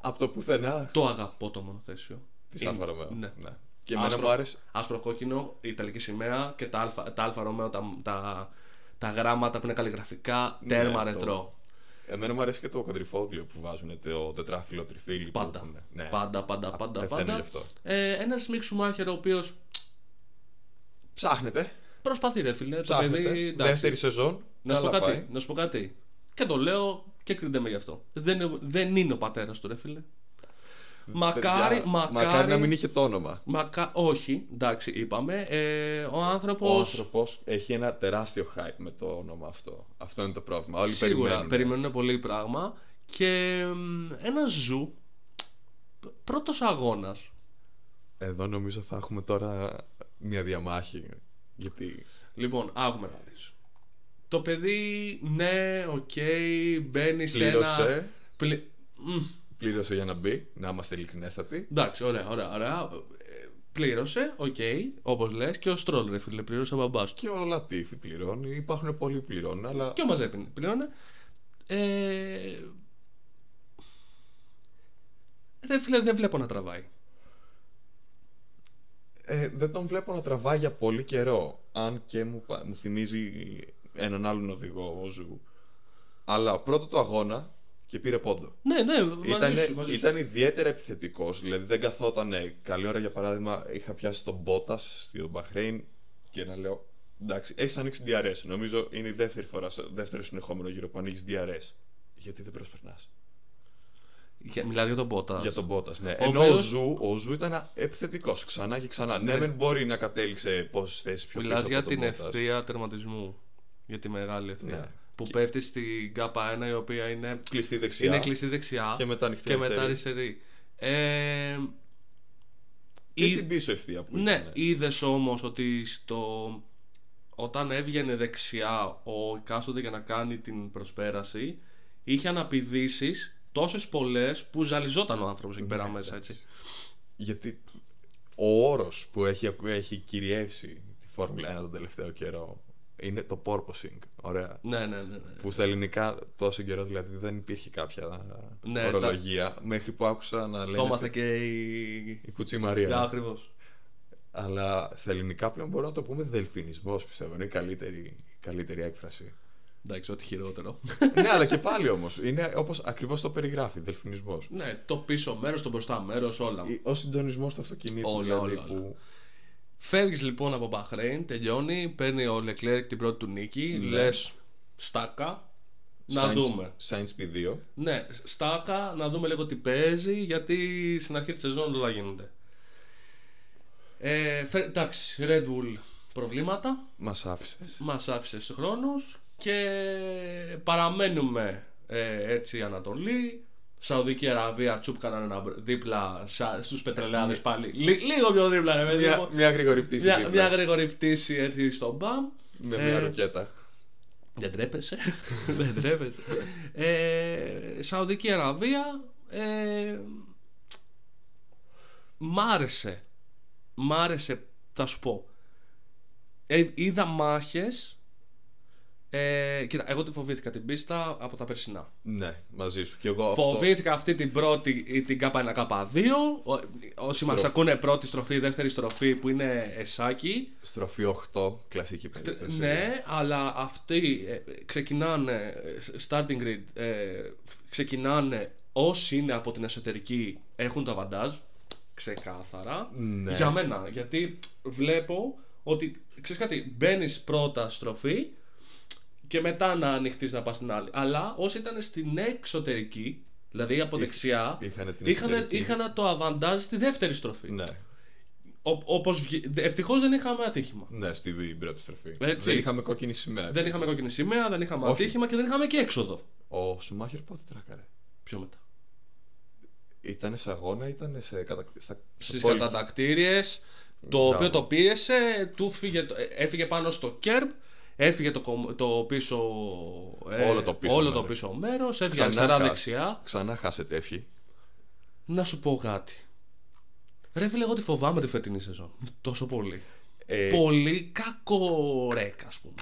από το πουθενά. Το αγαπώ το μονοθέσιο. Τη Αλφα Ρωμαίο. Ναι, ναι. Και εμένα άσπρο, μου άρεσε. Άσπρο κόκκινο, η Ιταλική σημαία και τα Αλφα Ρωμαίο, τα, τα, τα γράμματα που είναι καλλιγραφικά, τέρμα ναι, ρετρό. Το... Εμένα μου αρέσει και το κοντριφόγλιο που βάζουν, το τετράφυλλο τριφύλλι. Πάντα, που... ναι. πάντα, πάντα, πάντα. πάντα. Ε, ένας Μικ Σουμάχερ ο οποίος ψάχνεται. Προσπαθεί ρε φίλε. Ψάχνεται. Το παιδί, δεύτερη σεζόν. Να σου, πω κάτι, να σου πω κάτι. Και το λέω και κρίντε με γι' αυτό. Δεν, δεν είναι ο πατέρας του ρε φίλε. Μακάρι, παιδιά, μακάρι, μακάρι να μην είχε το όνομα. Μακα... Όχι, εντάξει, είπαμε. Ε, ο άνθρωπος... Ο άνθρωπος έχει ένα τεράστιο hype με το όνομα αυτό. Αυτό είναι το πρόβλημα. Όλοι σίγουρα περιμένουν. περιμένουν πολύ πράγμα. Και ένα ζου. Πρώτος αγώνας. Εδώ νομίζω θα έχουμε τώρα μια διαμάχη. Γιατί... Λοιπόν, άκουμε να δεις. Το παιδί, ναι, οκ, okay, μπαίνει σε ένα... Πλήρωσε. Πλήρωσε για να μπει, να είμαστε ειλικρινέστατοι. Εντάξει, ωραία, ωραία, ωραία. Πλήρωσε, οκ, okay, όπως λες, και ο Στρόλ, ρε φίλε, πλήρωσε ο μπαμπάς του. Και ο Λατίφη πληρώνει, υπάρχουν πολλοί πληρώνουν, αλλά... Και ο Μαζέπιν πληρώνει. Ε... Ρε φίλε, δεν βλέπω να τραβάει. Ε, δεν τον βλέπω να τραβάει για πολύ καιρό. Αν και μου, μου θυμίζει έναν άλλον οδηγό, ο Ζου. Αλλά πρώτο το αγώνα... Και πήρε πόντο. Ναι, ναι, ήτανε, σου, ήταν ιδιαίτερα επιθετικός. Δηλαδή δεν καθόταν. Καλή ώρα για παράδειγμα είχα πιάσει τον Bottas στο Μπαχρέιν και να λέω εντάξει, έχεις ανοίξει ντι αρ ες. Νομίζω είναι η δεύτερη φορά, δεύτερο συνεχόμενο γύρο που ανοίγεις ντι αρ ες. Γιατί δεν προσπερνάς. Μιλάς για τον Bottas. Για τον Bottas, ναι. Ο Ενώ οποίος... ο Ζου ήταν επιθετικός ξανά και ξανά. Ναι, δεν ναι, μπορεί να κατέληξε πόσες θέσεις πιο πίσω. Μιλάς για την Bottas. Ευθεία τερματισμού. Για τη μεγάλη ευθεία. Ναι. Που και... πέφτει στην ΚΑΠΑ ένα η οποία είναι κλειστή δεξιά, είναι κλειστή δεξιά και μετά ανοιχτή αριστερή. Ε... Και στην πίσω ευθεία που ναι, ήταν. Είδες όμως ότι στο... όταν έβγαινε δεξιά ο εκάστοτε για να κάνει την προσπέραση, είχε αναπηδήσεις τόσες πολλές που ζαλιζόταν ο άνθρωπος εκεί πέρα ναι, μέσα έτσι. Γιατί ο όρος που έχει, έχει κυριεύσει τη Φόρμουλα ένα τον τελευταίο καιρό είναι το porpoising. Ωραία. Ναι, ναι, ναι, ναι. Που στα ελληνικά τόσο καιρό δηλαδή δεν υπήρχε κάποια ναι, ορολογία. Τα... Μέχρι που άκουσα να λένε. Το μάθε και η. Η Κουτσή Μαρία. Ακριβώς. Αλλά στα ελληνικά πλέον μπορώ να το πούμε δελφινισμός, πιστεύω. Είναι η καλύτερη, καλύτερη έκφραση. Εντάξει, ό,τι χειρότερο. Ναι, αλλά και πάλι όμως. Είναι όπως ακριβώς το περιγράφει, δελφινισμός. Ναι, το πίσω μέρος, το μπροστά μέρος, όλα. Ο συντονισμός του αυτοκινήτου. Όλα, δηλαδή, όλα, όλα. Που... Φεύγεις λοιπόν από Μπαχρέιν, τελειώνει, παίρνει ο Λεκλέρκ την πρώτη του νίκη. Ναι. Λες στάκα. Να Science, δούμε. Science πι δύο. Ναι, στάκα, να δούμε λίγο τι παίζει, γιατί στην αρχή τη σεζόν όλα γίνονται. Ε, εντάξει, Red Bull προβλήματα. Μας άφησες. Μας άφησες χρόνους. Και παραμένουμε ε, έτσι Ανατολή. Σαουδική Αραβία, τσούπκαναν ένα δίπλα στους πετρελάδες yeah. πάλι. Λί, λίγο πιο δίπλα, ρε παιδί. Μια, μια γρήγορη πτήση. Μια, μια γρήγορη πτήση έτσι στον μπαμ. Με μια ε, ροκέτα. Δεν τρέπεσαι. Δεν τρέπεσαι. Ε, Σαουδική Αραβία. Ε, μ' άρεσε. Μ' άρεσε, θα σου πω. Ε, είδα μάχες. Ε, κοίτα, εγώ τη φοβήθηκα την πίστα από τα περσινά. Ναι, μαζί σου. Και εγώ φοβήθηκα αυτό... αυτή την πρώτη, την Κάπα ένα Κάπα δύο. Όσοι μας ακούνε, πρώτη στροφή, δεύτερη στροφή που είναι εσάκι. Στροφή οκτώ, κλασική περίπτωση. Ναι, αλλά αυτοί ε, ξεκινάνε, starting grid, ε, ξεκινάνε όσοι είναι από την εσωτερική, έχουν τα βαντάζ. Ξεκάθαρα. Ναι. Για μένα, γιατί βλέπω ότι ξέρεις κάτι, μπαίνεις πρώτα στροφή. Και μετά να ανοιχτείς να πας στην άλλη. Αλλά όσοι ήταν στην εξωτερική, δηλαδή από δεξιά, είχαν, είχαν το αβαντάζ στη δεύτερη στροφή. Ναι. Ευτυχώς δεν είχαμε ατύχημα. Ναι, στην πρώτη στροφή. Έτσι. Δεν είχαμε κόκκινη σημαία. Δεν είχαμε κόκκινη σημαία, δεν είχαμε Όχι. ατύχημα και δεν είχαμε και έξοδο. Ο Σουμάχερ πότε τράκαρε? Πιο μετά. Ήτανε σε αγώνα, ήτανε σε κατακ... στα... στις κατατακτήριες. Το οποίο το πίεσε, του φύγε, έφυγε πάνω στο κέρμπ. Έφυγε το, το πίσω. Όλο το πίσω, όλο το πίσω μέρος. Έφυγε αριστερά δεξιά. Ξανά χάσετε έφυγε. Να σου πω κάτι. Ρε φίλε, εγώ τη φοβάμαι τη φετινή σεζόν. Τόσο πολύ. ε... Πολύ κακορέκα, ας πούμε.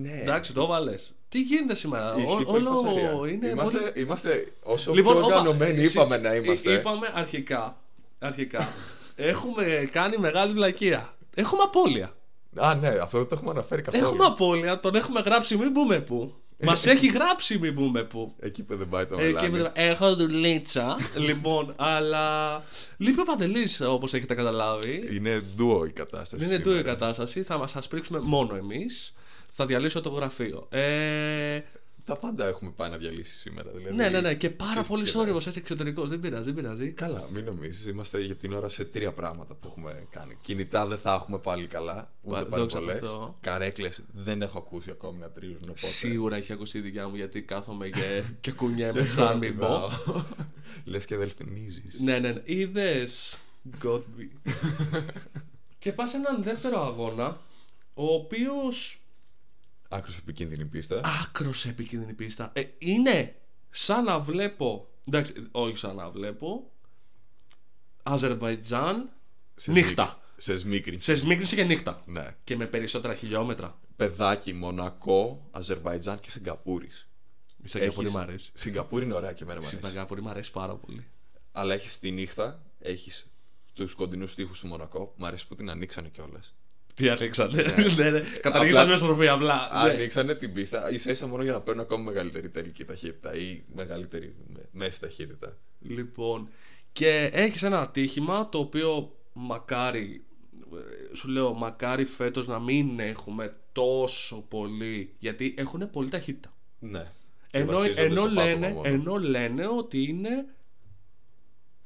Ναι. Εντάξει, το βάλες. Τι γίνεται σήμερα, ό, όλο είναι. Είμαστε, πολύ... είμαστε όσο λοιπόν, πιο οργανωμένοι είπαμε να είμαστε. Είπαμε αρχικά, αρχικά έχουμε κάνει μεγάλη βλακεία. Έχουμε απώλεια. Α, ναι, αυτό δεν το έχουμε αναφέρει καθόλου. Έχουμε απώλεια, τον έχουμε γράψει μην πούμε που. Μας έχει γράψει μην πούμε που. Εκεί που δεν πάει το μελάνι. Έχω δουλίτσα, λοιπόν, αλλά λείπει ο Παντελής, όπως έχετε καταλάβει. Είναι ντουο η κατάσταση. Είναι ντουο η κατάσταση, θα σας πρίξουμε μόνο εμείς. Θα διαλύσω το γραφείο. Ε... Τα πάντα έχουμε πάει να διαλύσει σήμερα. Δηλαδή... Ναι, ναι, ναι. Και πάρα πολύ θόρυβο έτσι εξωτερικό. Δεν πειράζει, δεν πειράζει. Καλά, μην νομίζεις. Είμαστε για την ώρα σε τρία πράγματα που έχουμε κάνει. Κινητά δεν θα έχουμε πάλι καλά. Ούτε πάλι πολλές. Καρέκλες δεν έχω ακούσει ακόμη να τρίζουν. Οπότε... Σίγουρα έχει ακουστεί η δικιά μου γιατί κάθομαι και, και κουνιέμαι σαν μην πω. Λες και δελφινίζεις. Ναι, ναι. ναι. Είδες. God be. Και πας έναν δεύτερο αγώνα ο οποίος. Άκρως επικίνδυνη πίστα. Άκρως επικίνδυνη πίστα. Ε, είναι σαν να βλέπω. Εντάξει, όχι σαν να βλέπω. Αζερβαϊτζάν σε νύχτα. Σε σμίκρινση. Σε σμίκρινση και νύχτα. Ναι. Και με περισσότερα χιλιόμετρα. Παιδάκι, Μονακό, Αζερβαϊτζάν και Σιγκαπούρη. Η Σιγκαπούρη μ' αρέσει. Σιγκαπούρη είναι ωραία και μέρα μ' αρέσει. Η Σιγκαπούρη μ' αρέσει πάρα πολύ. Αλλά έχει τη νύχτα, έχει του κοντινού τοίχου του Μονακό. Μ' αρέσει που την ανοίξανε κιόλα. Τι ανοίξανε. Καταργήσανε μια στροφή απλά. Ανοίξανε την πίστα. Ίσα-ίσα μόνο για να παίρνουν ακόμα μεγαλύτερη τελική ταχύτητα ή μεγαλύτερη μέση ταχύτητα. Λοιπόν, και έχεις ένα ατύχημα το οποίο μακάρι, σου λέω, μακάρι φέτος να μην έχουμε τόσο πολύ. Γιατί έχουν πολύ ταχύτητα. Ναι. Ενώ, ενώ, λένε, ενώ λένε ότι είναι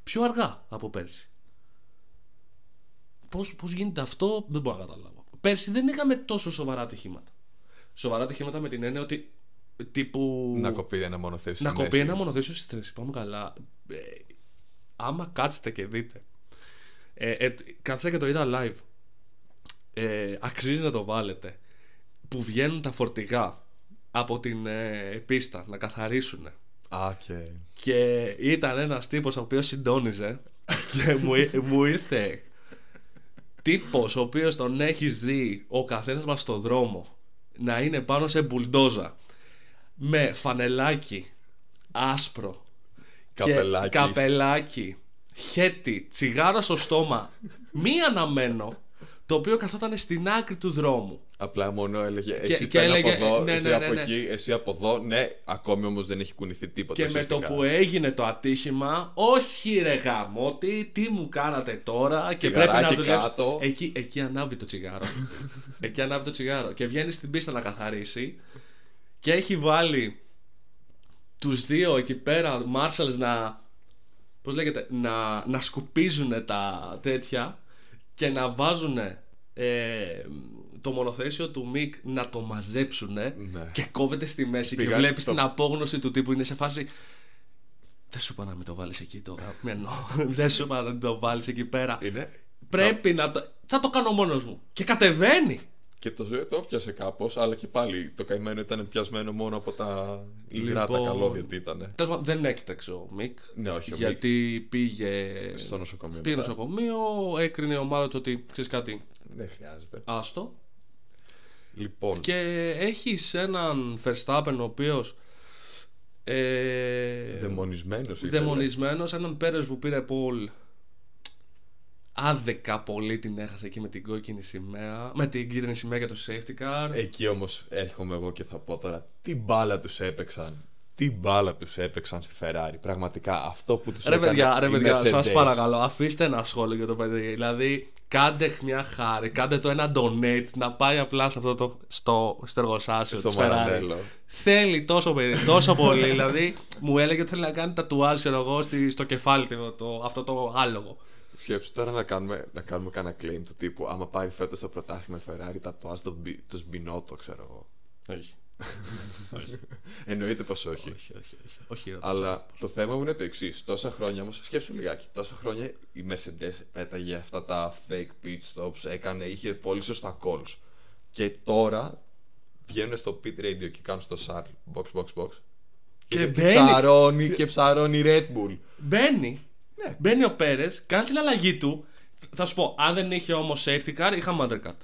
πιο αργά από πέρσι. Πώς, πώς γίνεται αυτό, δεν μπορώ να καταλάβω. Πέρσι δεν είχαμε τόσο σοβαρά ατυχήματα. Σοβαρά ατυχήματα με την έννοια ότι. Τύπου. Να κοπεί ένα μονοθέσιο στη θέση. Να κοπεί ένα μονοθέσιο στη θέση. Πάμε καλά. Ε, άμα κάτσετε και δείτε. Ε, ε, Κάθισα και το είδα live. Ε, αξίζει να το βάλετε. Που βγαίνουν τα φορτηγά από την ε, πίστα να καθαρίσουν. Okay. Και ήταν ένας τύπος ο οποίος συντόνιζε και μου, μου ήρθε. Τύπος ο οποίος τον έχεις δει ο καθένας μας στον δρόμο να είναι πάνω σε μπουλντόζα με φανελάκι άσπρο, καπελάκι, και καπελάκι, χέτι, τσιγάρο στο στόμα, μη αναμένο, το οποίο καθόταν στην άκρη του δρόμου. Απλά μόνο έλεγε εσύ και, έλεγε, από εδώ, ναι, εσύ ναι, από ναι, ναι. εκεί, εσύ από εδώ. Ναι, ακόμη όμως δεν έχει κουνηθεί τίποτα. Και με το που έγινε το ατύχημα, όχι ρε γαμώτη, τι μου κάνατε τώρα. Και πρέπει να δουλεύεις εκεί, εκεί ανάβει το τσιγάρο. Εκεί ανάβει το τσιγάρο και βγαίνει στην πίστα να καθαρίσει. Και έχει βάλει τους δύο εκεί πέρα marshals να, πώς λέγεται, να, να σκουπίζουν τα τέτοια και να βάζουν ε, το μονοθέσιο του Μικ να το μαζέψουν, ναι. Και κόβεται στη μέση. Πήγα και βλέπεις το... την απόγνωση του τύπου. Είναι σε φάση, δεν σου είπα να μην το βάλεις εκεί το γαμμένο. Δεν σου είπα να μην το βάλεις εκεί πέρα. Είναι... Πρέπει να, να το... θα το κάνω μόνος μου. Και κατεβαίνει. Και το ζωή το πιάσε κάπως, αλλά και πάλι το καημένο ήταν πιασμένο μόνο από τα υλικά, λοιπόν, τα καλώδια τι ήταν. Δεν έκταξε ο Μικ. Ναι, όχι, ο γιατί Μικ πήγε στο νοσοκομείο. Πήγε μετά. νοσοκομείο, έκρινε η ομάδα του ότι ξέρεις κάτι. Δεν χρειάζεται. Άστο. Λοιπόν. Και έχεις έναν Verstappen ο οποίος. Ε, δαιμονισμένος. Δαιμονισμένος. Έναν Πέρες που πήρε πόλ. Άδικα πολύ την έχασε εκεί με την κόκκινη σημαία, με την κίτρινη σημαία για το safety car. Εκεί όμως έρχομαι εγώ και θα πω τώρα τι μπάλα τους έπαιξαν. Τι μπάλα τους έπαιξαν στη Ferrari. Πραγματικά αυτό που τους έκανε. Ρε παιδιά, ρε παιδιά, σας παρακαλώ, αφήστε ένα σχόλιο για το παιδί. Δηλαδή, κάντε μια χάρη, κάντε το ένα donate να πάει απλά σε αυτό το, στο, στο εργοστάσιο της Ferrari. Θέλει τόσο παιδί, τόσο πολύ. Δηλαδή, μου έλεγε ότι θέλει να κάνει τατουάζ εγώ στο κεφάλι το, αυτό το άλογο. Σκέψου τώρα να κάνουμε, να κάνουμε κανένα claim του τύπου άμα πάρει φέτος το πρωτάθλημα Ferrari τα τουάζ το, μπι, το σμπινότο, ξέρω εγώ. Όχι. όχι. Εννοείται πως όχι. Όχι, όχι, όχι. όχι Αλλά το θέμα μου είναι το εξής. Τόσα χρόνια όμως, σκέψου λιγάκι, τόσα χρόνια η Mercedes πέταγε αυτά τα fake pit stops, έκανε, είχε πολύ σωστά calls. Και τώρα βγαίνουν στο pit radio και κάνουν στο Charles box, box, box. Και, και ψαρώνει και ψαρώνει Red Bull. Μπαίνει. Ναι. Μπαίνει ο Πέρες, κάνει την αλλαγή του. Θα σου πω, αν δεν είχε όμως safety car, είχαμε undercut.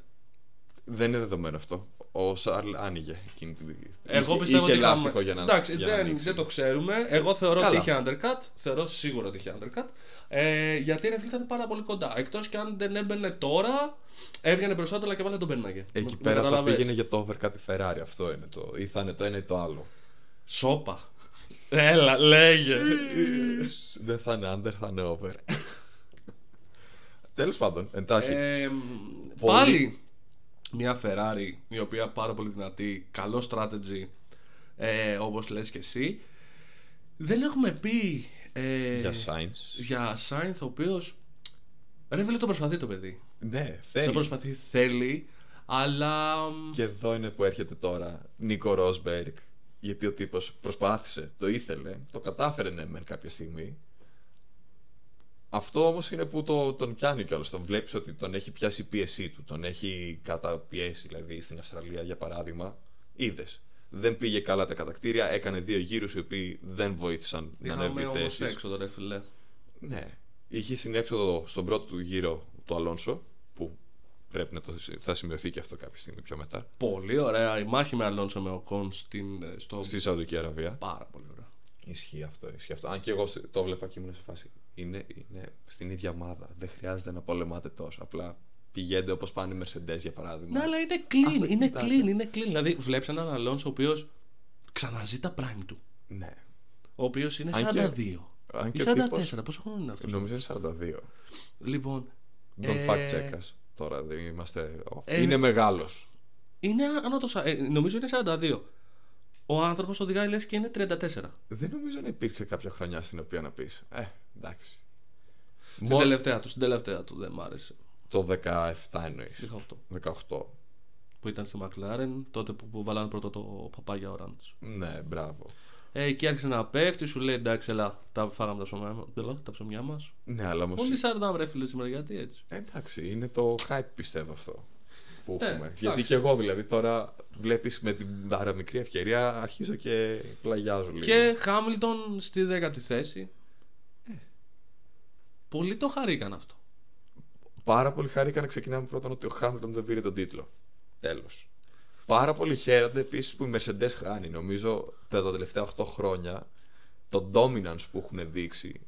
Δεν είναι δεδομένο αυτό. Ο Σαρλ άνοιγε εκείνη την πηγή. Εγώ είχε, πιστεύω είχε ότι ελάστιχο είχαμε... για να... Εντάξει, για δεν, να δεν το ξέρουμε. Εγώ θεωρώ Καλά. ότι είχε undercut. Θεωρώ σίγουρα ότι είχε undercut. Ε, γιατί ρε φίλε ήταν πάρα πολύ κοντά. Εκτός και αν δεν έμπαινε τώρα, έβγαινε περισσότερο, αλλά και πάλι δεν τον παίρναγε. Εκεί με, πέρα με θα πήγαινε για το overcut η Ferrari. Αυτό είναι το. Ή θα είναι το ένα ή το άλλο. Σόπα. Έλα, λέγε. Δεν θα είναι under, θα είναι over. Τέλος πάντων, εντάξει. Ε, πολύ... Πάλι μια Ferrari η οποία πάρα πολύ δυνατή, καλό strategy, ε, όπως λες και εσύ. Δεν έχουμε πει ε, για Sainz. Για Sainz ο οποίος ρε φίλε το προσπαθεί το παιδί. Ναι, θέλει. Το προσπαθεί, θέλει, αλλά... Και εδώ είναι που έρχεται τώρα Νίκο Ρόσμπεργκ. Γιατί ο τύπος προσπάθησε, το ήθελε, το κατάφερε ναι μεν κάποια στιγμή. Αυτό όμως είναι που το, τον πιάνει κιόλας. Τον βλέπεις ότι τον έχει πιάσει η πίεσή του, τον έχει καταπιέσει. Δηλαδή στην Αυστραλία για παράδειγμα, είδες. Δεν πήγε καλά τα κατακτήρια, έκανε δύο γύρους οι οποίοι δεν βοήθησαν να ανέβει θέσεις. Είχαμε όμως έξοδο ρε φιλέ. Ναι, είχε συνέξοδο στον πρώτο του γύρο του Αλόνσο, που πρέπει να το, θα σημειωθεί και αυτό κάποια στιγμή πιο μετά. Πολύ ωραία η μάχη με Αλόνσο με Οκόν στην, στο... στη Σαουδική Αραβία. Πάρα πολύ ωραία. Ισχύει αυτό, ισχύει αυτό. Αν και εγώ το βλέπα και ήμουν σε φάση. Είναι, είναι στην ίδια ομάδα. Δεν χρειάζεται να πολεμάτε τόσο. Απλά πηγαίνετε όπως πάνε οι Mercedes για παράδειγμα. Ναι, αλλά είναι clean. Είναι clean, είναι clean. Δηλαδή βλέπεις έναν Αλόνσο ο οποίος ξαναζεί τα prime του. Ναι. Ο οποίος είναι σαράντα δύο. Αν και, αν και σαράντα τέσσερα. Τύπος, πόσο χρόνο είναι αυτό. Νομίζω είναι σαράντα δύο. Λοιπόν. Don't ε... fact check us. Τώρα δεν είμαστε off. Ε, είναι μεγάλος. Είναι ανά το, νομίζω είναι σαράντα δύο. Ο άνθρωπος οδηγάει λες και είναι τριάντα τέσσερα. Δεν νομίζω να υπήρξε κάποια χρονιά στην οποία να πεις. Ε, εντάξει. Στην Μο... τελευταία του, στην τελευταία του δεν μ' άρεσε. Το δεκαεπτά εννοείς. δεκαοκτώ. δεκαοκτώ. Που ήταν στη McLaren, τότε που, που βάλανε πρώτο το παπάγια Orange. Ναι, μπράβο. Ε, εκεί άρχισε να πέφτει, σου λέει εντάξει, ελά, τα φάγαμε τα ψωμιά, τα ψωμιά μας. Ναι, αλλά όμως. Πολύ σαρδάμ, ρε φίλε, σήμερα γιατί έτσι. Εντάξει, είναι το hype πιστεύω αυτό που ναι, έχουμε. Εντάξει. Γιατί και εγώ δηλαδή τώρα βλέπεις με την παραμικρή ευκαιρία αρχίζω και πλαγιάζω λίγο. Και Χάμιλτον στη δέκατη θέση. Ε. Πολύ το χαρήκαν αυτό. Πάρα πολύ χαρήκαν. Ξεκινάμε πρώτον ότι ο Χάμιλτον δεν πήρε τον τίτλο. Τέλος. Πάρα πολύ χαίρονται επίσης που η Mercedes χάνει. Νομίζω τα τελευταία οκτώ χρόνια το dominance που έχουν δείξει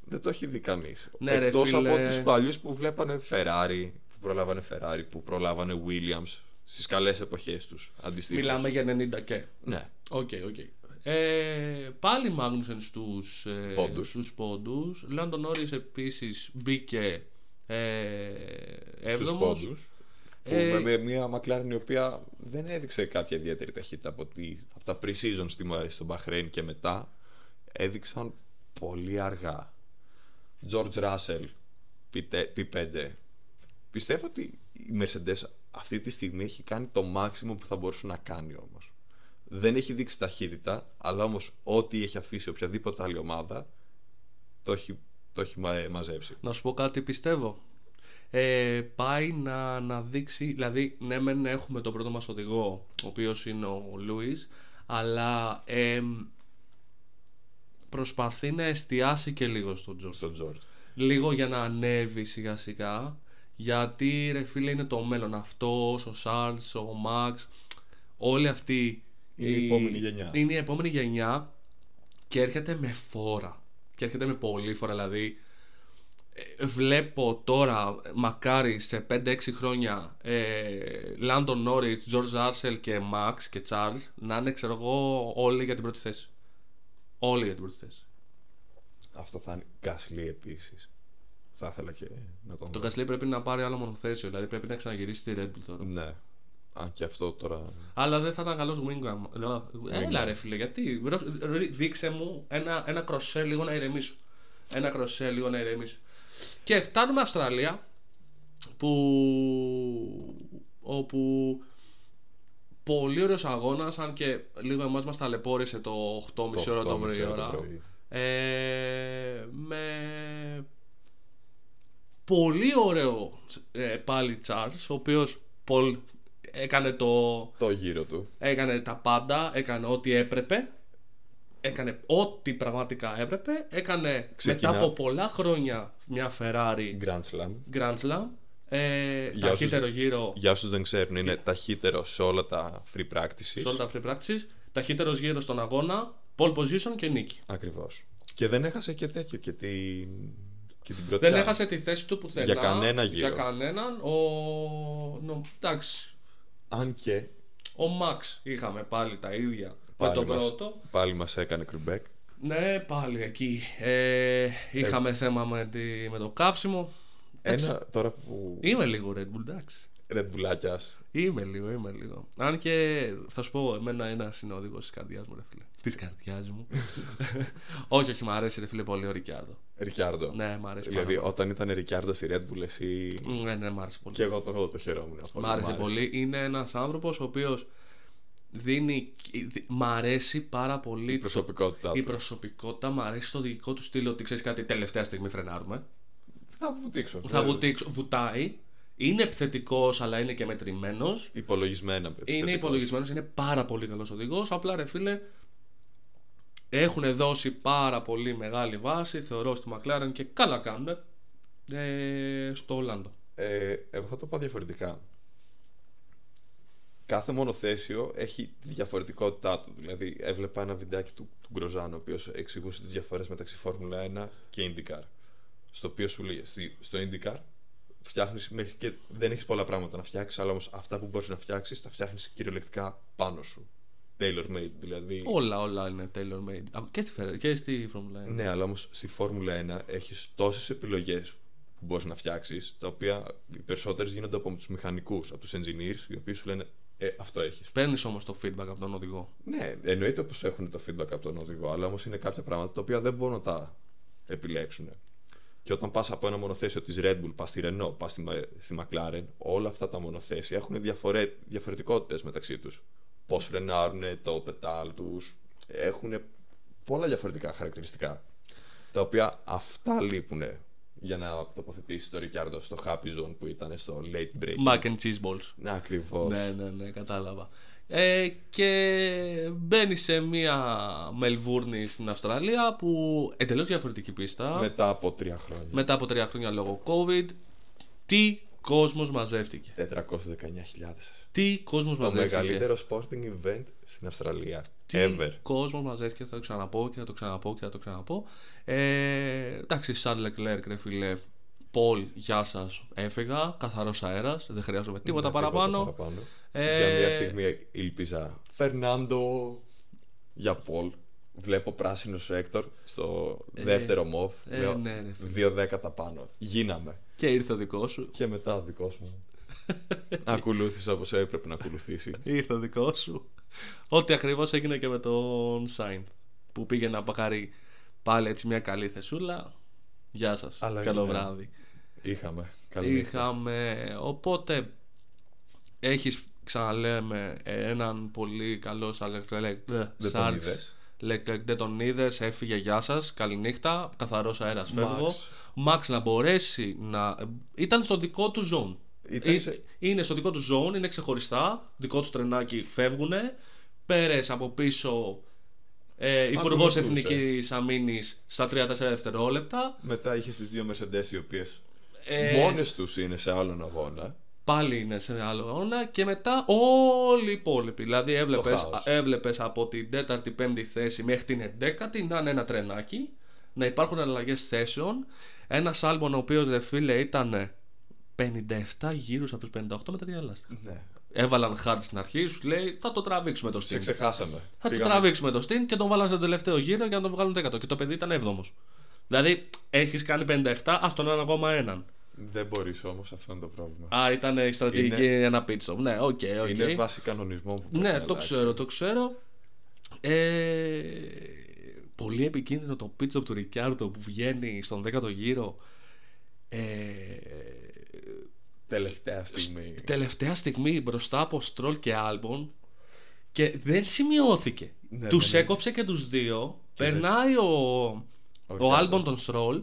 δεν το έχει δει κανείς. Ναι, εκτός ρε, φίλε... από τους παλιούς που βλέπανε Ferrari, που προλάβανε Ferrari, που προλάβανε Williams στις καλές εποχές τους. Μιλάμε για ενενήντα και. Ναι. Οκ, okay, οκ. Okay. Ε, πάλι Magnussen στους ε, πόντους. Στους πόντους. Lando Norris επίσης μπήκε έβδομος. Ε, Που ε... με μια McLaren η οποία δεν έδειξε κάποια ιδιαίτερη ταχύτητα από, τη, από τα pre-season στο Bahrain και μετά έδειξαν πολύ αργά. George Russell πι πέντε. Πιστεύω ότι η Mercedes αυτή τη στιγμή έχει κάνει το μάξιμο που θα μπορούσε να κάνει όμως. Δεν έχει δείξει ταχύτητα, αλλά όμως ό,τι έχει αφήσει οποιαδήποτε άλλη ομάδα το έχει, το έχει μαζέψει. Να σου πω κάτι, πιστεύω. Ε, πάει να, να δείξει. Δηλαδή ναι μεν έχουμε τον πρώτο μας οδηγό, ο οποίος είναι ο Λούις, αλλά ε, προσπαθεί να εστιάσει και λίγο στον Τζορτζ, στο Τζορτζ. Λίγο για να ανέβει σιγά σιγά. Γιατί ρε φίλε είναι το μέλλον. Αυτός, ο Σαρλς, ο Μαξ, όλοι αυτοί είναι η, η επόμενη γενιά. Είναι η επόμενη γενιά. Και έρχεται με φόρα. Και έρχεται με πολλή φόρα. Δηλαδή βλέπω τώρα, μακάρι σε πέντε έξι χρόνια, Lando Norris, George Russell και Max και Charles να είναι, ξέρω εγώ, όλοι για την πρώτη θέση. Όλοι για την πρώτη θέση. Αυτό θα είναι Gasly επίσης. Θα ήθελα και να τον δω. Το Gasly πρέπει να πάρει άλλο μονοθέσιο, δηλαδή πρέπει να ξαναγυρίσει τη Red Bull τώρα. Ναι. Αν και αυτό τώρα. Αλλά δεν θα ήταν καλός Wingham. Έλα ρε φίλε, γιατί. Δείξε μου ένα, ένα κροσέ λίγο να ηρεμήσω. Ένα κροσέ λίγο να ηρεμήσω. Και φτάνουμε Αυστραλία, που... όπου πολύ ωραίος αγώνας, αν και λίγο εμάς μας ταλαιπώρησε το οκτώ και μισή ώρα το πρωί, ώρα, πρωί. Ε, με πολύ ωραίο ε, πάλι Charles, ο οποίος Πολ έκανε το, το γύρο του, έκανε τα πάντα, έκανε ό,τι έπρεπε. Έκανε ό,τι πραγματικά έπρεπε. Έκανε Ξεκινά. μετά από πολλά χρόνια μια Ferrari Grand Slam, Grand Slam ε, ταχύτερο όσους, γύρο. Για όσους δεν ξέρουν, είναι yeah. ταχύτερο σε όλα τα free practices. Σε όλα τα free practices. Ταχύτερος γύρος στον αγώνα, pole position και νίκη. Ακριβώς. Και δεν έχασε και τέτοιο και, τη, και την πρωτιά. Δεν έχασε τη θέση του πουθενά. Για κανένα γύρο. Για κανέναν. Ο... Νο, εντάξει. Αν και ο Max είχαμε πάλι τα ίδια. Πάλι, το μας, πάλι μας έκανε κρουμπέκ. Ναι, πάλι εκεί ε, είχαμε ε, θέμα με, τη, με το καύσιμο. Ένα, τώρα που... Είμαι λίγο Red Bull, εντάξει. Red Bullάκιας. Είμαι λίγο, είμαι λίγο. Αν και θα σου πω, εμένα ένα είναι ο οδηγός της καρδιάς μου, ρε φίλε. Της καρδιάς μου. όχι, όχι, μ' αρέσει ρε φίλε πολύ ο Ρικιάρντο. Ρικιάρντο. Ναι, μ' αρέσει. Δηλαδή πάρα. Όταν ήταν Ρικιάρντο στη Red Bull, εσύ. Ναι, ναι, μ' αρέσει πολύ. Και εγώ το, το χαιρόμουν. Μ' αρέσει πολύ. Είναι ένας άνθρωπος ο οποίος. Δίνει, μ' αρέσει πάρα πολύ η προσωπικότητα, το, η προσωπικότητα μ' αρέσει το δικό του στήλο. Ότι ξέρεις κάτι, τελευταία στιγμή φρενάρουμε. Θα βουτήξω. Θα βουτήξω. Βουτάει. Είναι επιθετικός, αλλά είναι και μετρημένος. Υπολογισμένα. Είναι υπολογισμένος. Είναι πάρα πολύ καλός οδηγός. Απλά ρε φίλε, έχουν δώσει πάρα πολύ μεγάλη βάση, θεωρώ, στη McLaren και καλά κάνουν ε, στο Lando. Ε, εγώ θα το πω διαφορετικά. Κάθε μονοθέσιο έχει τη διαφορετικότητά του. Δηλαδή, έβλεπα ένα βιντεάκι του, του Γκροζάνου, ο οποίος εξηγούσε τις διαφορές μεταξύ Φόρμουλα ένα και IndyCar. Στο οποίο σου λέει, στο IndyCar φτιάχνεις μέχρι και δεν έχεις πολλά πράγματα να φτιάξεις, αλλά όμως αυτά που μπορείς να φτιάξεις τα φτιάχνεις κυριολεκτικά πάνω σου. Tailor-made, δηλαδή. Όλα, όλα είναι tailor-made. Και στη, και στη Φόρμουλα ένα. Ναι, αλλά όμως στη Φόρμουλα ένα έχεις τόσες επιλογές που μπορείς να φτιάξεις, τα οποία οι περισσότερες γίνονται από τους μηχανικούς, από τους engineers, οι οποίοι σου λένε. Ε, αυτό έχεις. Παίρνεις όμως το feedback από τον οδηγό. Ναι, εννοείται πως έχουν το feedback από τον οδηγό, αλλά όμως είναι κάποια πράγματα τα οποία δεν μπορούν να τα επιλέξουν. Και όταν πας από ένα μονοθέσιο της Red Bull, πας στη Renault, πας στη, στη McLaren, όλα αυτά τα μονοθέσια έχουν διαφορε... διαφορετικότητες μεταξύ τους. Πώς φρενάρουν, το πετάλ τους, έχουν πολλά διαφορετικά χαρακτηριστικά. Τα οποία αυτά λείπουν για να τοποθετήσει το Ρικιάρντο στο happy zone που ήταν στο late break. Mac and cheese balls. Να, ακριβώς. Ναι, ναι, ναι, κατάλαβα. Ε, και μπαίνει σε μια Μελβούρνη στην Αυστραλία που εντελώς διαφορετική πίστα. Μετά από τρία χρόνια. Μετά από τρία χρόνια λόγω COVID. Τι κόσμος μαζεύτηκε. τετρακόσιες δεκαεννιά χιλιάδες. Τι κόσμος μαζεύτηκε. Το μεγαλύτερο sporting event στην Αυστραλία. Τι ever. Κόσμος μαζεύτηκε, θα το ξαναπώ και θα το ξαναπώ και θα το ξαναπώ. Ε, εντάξει, Charles Leclerc, ρε φίλε, Πολ, γεια σας, έφυγα. Καθαρός αέρας, δεν χρειάζομαι τίποτα, ναι, παραπάνω. Τίποτα παραπάνω. Ε, για μια στιγμή ήλπιζα. Φερνάντο για Πολ. Βλέπω πράσινο σε Έκτορ στο δεύτερο ε, μοβ. Ε, λέω, ναι, ναι, δύο δέκατα πάνω. Γίναμε. Και ήρθε ο δικός σου. Και μετά ο δικός μου. Ακολούθησα όπως έπρεπε να ακολουθήσει. Ήρθε ο δικός σου. Ό,τι ακριβώς έγινε και με τον Σάινθ. Που πήγε να πακάρει πάλι έτσι μια καλή θεσούλα. Γεια σας. Αλλά καλό είναι. Βράδυ. Είχαμε. Καλή Είχαμε. Οπότε έχεις, ξαναλέμε, έναν πολύ καλό Σάρξ. Leclerc, δεν τον είδες, έφυγε, γεια σας, καληνύχτα, καθαρός αέρας, φεύγω. Max να μπορέσει να... Ήταν στο δικό του zone. Ήταν σε... Είναι στο δικό του zone, είναι ξεχωριστά, δικό του τρενάκι, φεύγουνε. Πέρες από πίσω, ε, υπουργός εθνικής αμήνης, στα τρία τέσσερα δευτερόλεπτα. Μετά είχες τις δύο Mercedes οι οποίες ε... μόνες τους είναι σε άλλον αγώνα. Πάλι είναι σε άλλο αγώνα και μετά όλοι οι υπόλοιποι. Δηλαδή έβλεπες, έβλεπες από την τέταρτη πέμπτη θέση μέχρι την ενδέκατη να είναι ένα τρενάκι, να υπάρχουν αλλαγές θέσεων. Ένας Albon ο οποίος, ρε φίλε, ήταν πενήντα επτά γύρους από τους πενήντα οκτώ μετά διάλαστα. Ναι. Έβαλαν hard στην αρχή, σου λέει θα το τραβήξουμε το στήν. Σε ξεχάσαμε. Θα Πήγαμε. το τραβήξουμε το στήν και τον βάλαν στον τελευταίο γύρο για να τον βγάλουν δέκατο. Και το παιδί ήταν έβδομος. Δηλαδή έχεις κάνει πενήντα επτά, ας τον έναν ακόμα έναν. Δεν μπορείς όμως, αυτό είναι το πρόβλημα. Α, ήταν η στρατηγική είναι... ένα pit stop. Ναι, οκ, okay, okay. Είναι βάση κανονισμών που ναι, το ξέρω, το ξέρω. Ε... Πολύ επικίνδυνο το pit stop του Ρικιάρντο που βγαίνει στον δέκατο γύρο. Ε... Τελευταία στιγμή. Τελευταία στιγμή μπροστά από Στρολ και Άλμπον και δεν σημειώθηκε. Ναι, τους ναι, έκοψε και τους δύο. Και περνάει δε... ο Άλμπον τον Στρολ.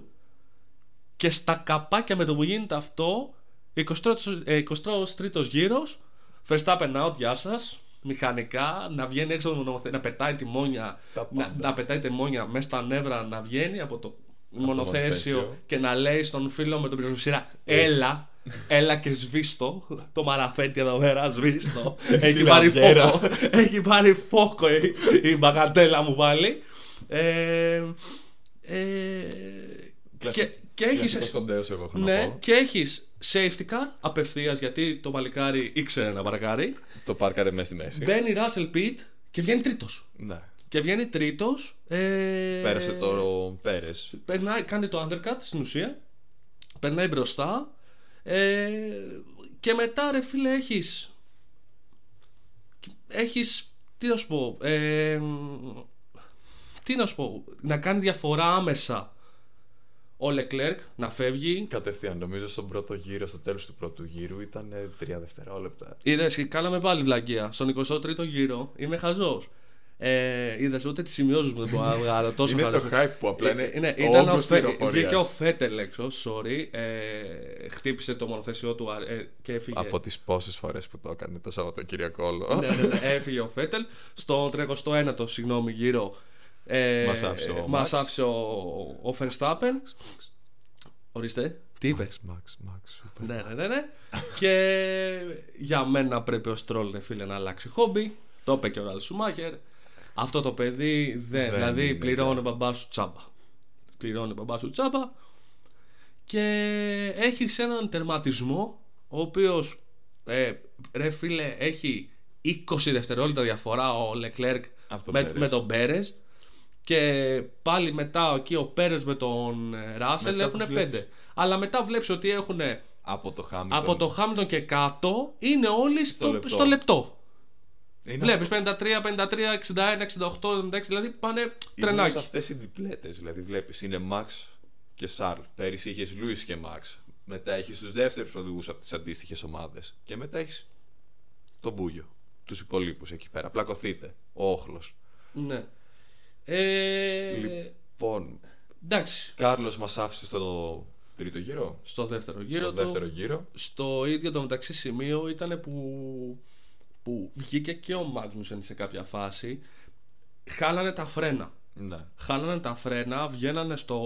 Και στα καπάκια με το που γίνεται αυτό, εικοστός τρίτος γύρος, Verstappen out, γεια σας. Μηχανικά, να βγαίνει έξω από το μονοθέσιο, να πετάει τιμόνια, να, να πετάει τιμόνια μέσα στα νεύρα, να βγαίνει από το από μονοθέσιο το και να λέει στον φίλο με τον πυροσβεστήρα, έλα, έλα και σβήστο. Το μαραφέτη εδώ πέρα, σβήστο. Έχει πάρει φόκο, έχει πάρει φόκο η, η μπαγκατέλα μου πάλι. Ε, ε, και, και έχεις, ναι, και έχεις safety car απευθείας γιατί το παλικάρι ήξερε να παρκάρει. Το πάρκαρε μέσα στη μέση. Μπαίνει Russell Pitt και βγαίνει τρίτος. Ναι. Και βγαίνει τρίτος. Ε... Πέρασε το Πέρες. Περνάει, κάνει το undercut στην ουσία. Περνάει μπροστά. Ε... Και μετά, ρε φίλε, έχεις. Έχεις. Τι να σου πω. Ε... Τι να σου πω. Να κάνει διαφορά άμεσα. Ο Leclerc να φεύγει. Κατευθείαν, νομίζω στον πρώτο γύρο, στο τέλος του πρώτου γύρου ήταν τρία δευτερόλεπτα. Είδες, κάναμε πάλι βλακεία. Στον εικοστό τρίτο γύρο είμαι χαζός. Ε, είδες, ούτε τις σημειώσεις μου δεν μπορώ να βγάλω. Είναι χαζός. Το hype που απλά είναι. Ναι, ήταν ο Φέτελ. Ο Φέτελ έξω, sorry. Ε, χτύπησε το μονοθέσιό του ε, και έφυγε. Από τις πόσες φορές που το έκανε το Σαββατοκύριακο όλο. ναι, ναι, ναι, έφυγε ο Φέτελ. Στον τριακοστό ένατο, συγγνώμη, γύρο. Ε, μας άφησε ο, μας άφησε ο, ο, ο Verstappen. Ορίστε, τι είπες? Max, Max, Max, super. Ναι, ναι, ναι. Και για μένα πρέπει ο Stroll, ρε φίλε, να αλλάξει χόμπι. Το είπε και ο Ραλ Σουμάχερ. Αυτό το παιδί δεν, δεν δηλαδή είναι, πληρώνει μπαμπά σου τσάμπα. Πληρώνει μπαμπά σου τσάμπα. Και έχεις έναν τερματισμό ο οποίος ε, ρε φίλε, έχει είκοσι δευτερόλεπτα διαφορά ο Leclerc το με, με τον Pérez. Και πάλι μετά εκεί ο Πέρες με τον Ράσελ έχουν πέντε. Αλλά μετά βλέπεις ότι έχουν από το Χάμιλτον, από το Χάμιλτον και κάτω είναι όλοι στο, στο λεπτό, στο λεπτό. Βλέπεις πενήντα τρία, πενήντα τρία, εξήντα ένα, εξήντα οκτώ, εβδομήντα έξι. Δηλαδή πάνε τρενάκι. Είναι αυτές οι διπλέτες, δηλαδή βλέπεις είναι Μαξ και Σαρλ. Πέρυσι είχες Λούις και Μαξ. Μετά έχεις τους δεύτερους οδηγούς από τις αντίστοιχες ομάδες. Και μετά έχεις τον Μπούγιο, τους υπολείπους εκεί πέρα. Πλακωθείτε, ο όχλος. Ναι. Ε... Λοιπόν, εντάξει. Κάρλος μας άφησε στο τρίτο γύρο. Στο δεύτερο γύρο. Στο, δεύτερο γύρο. στο ίδιο το μεταξύ σημείο ήταν που, που βγήκε και ο Magnussen σε κάποια φάση. Χάλανε τα φρένα. Ναι. Χάλανε τα φρένα, βγαίνανε στο,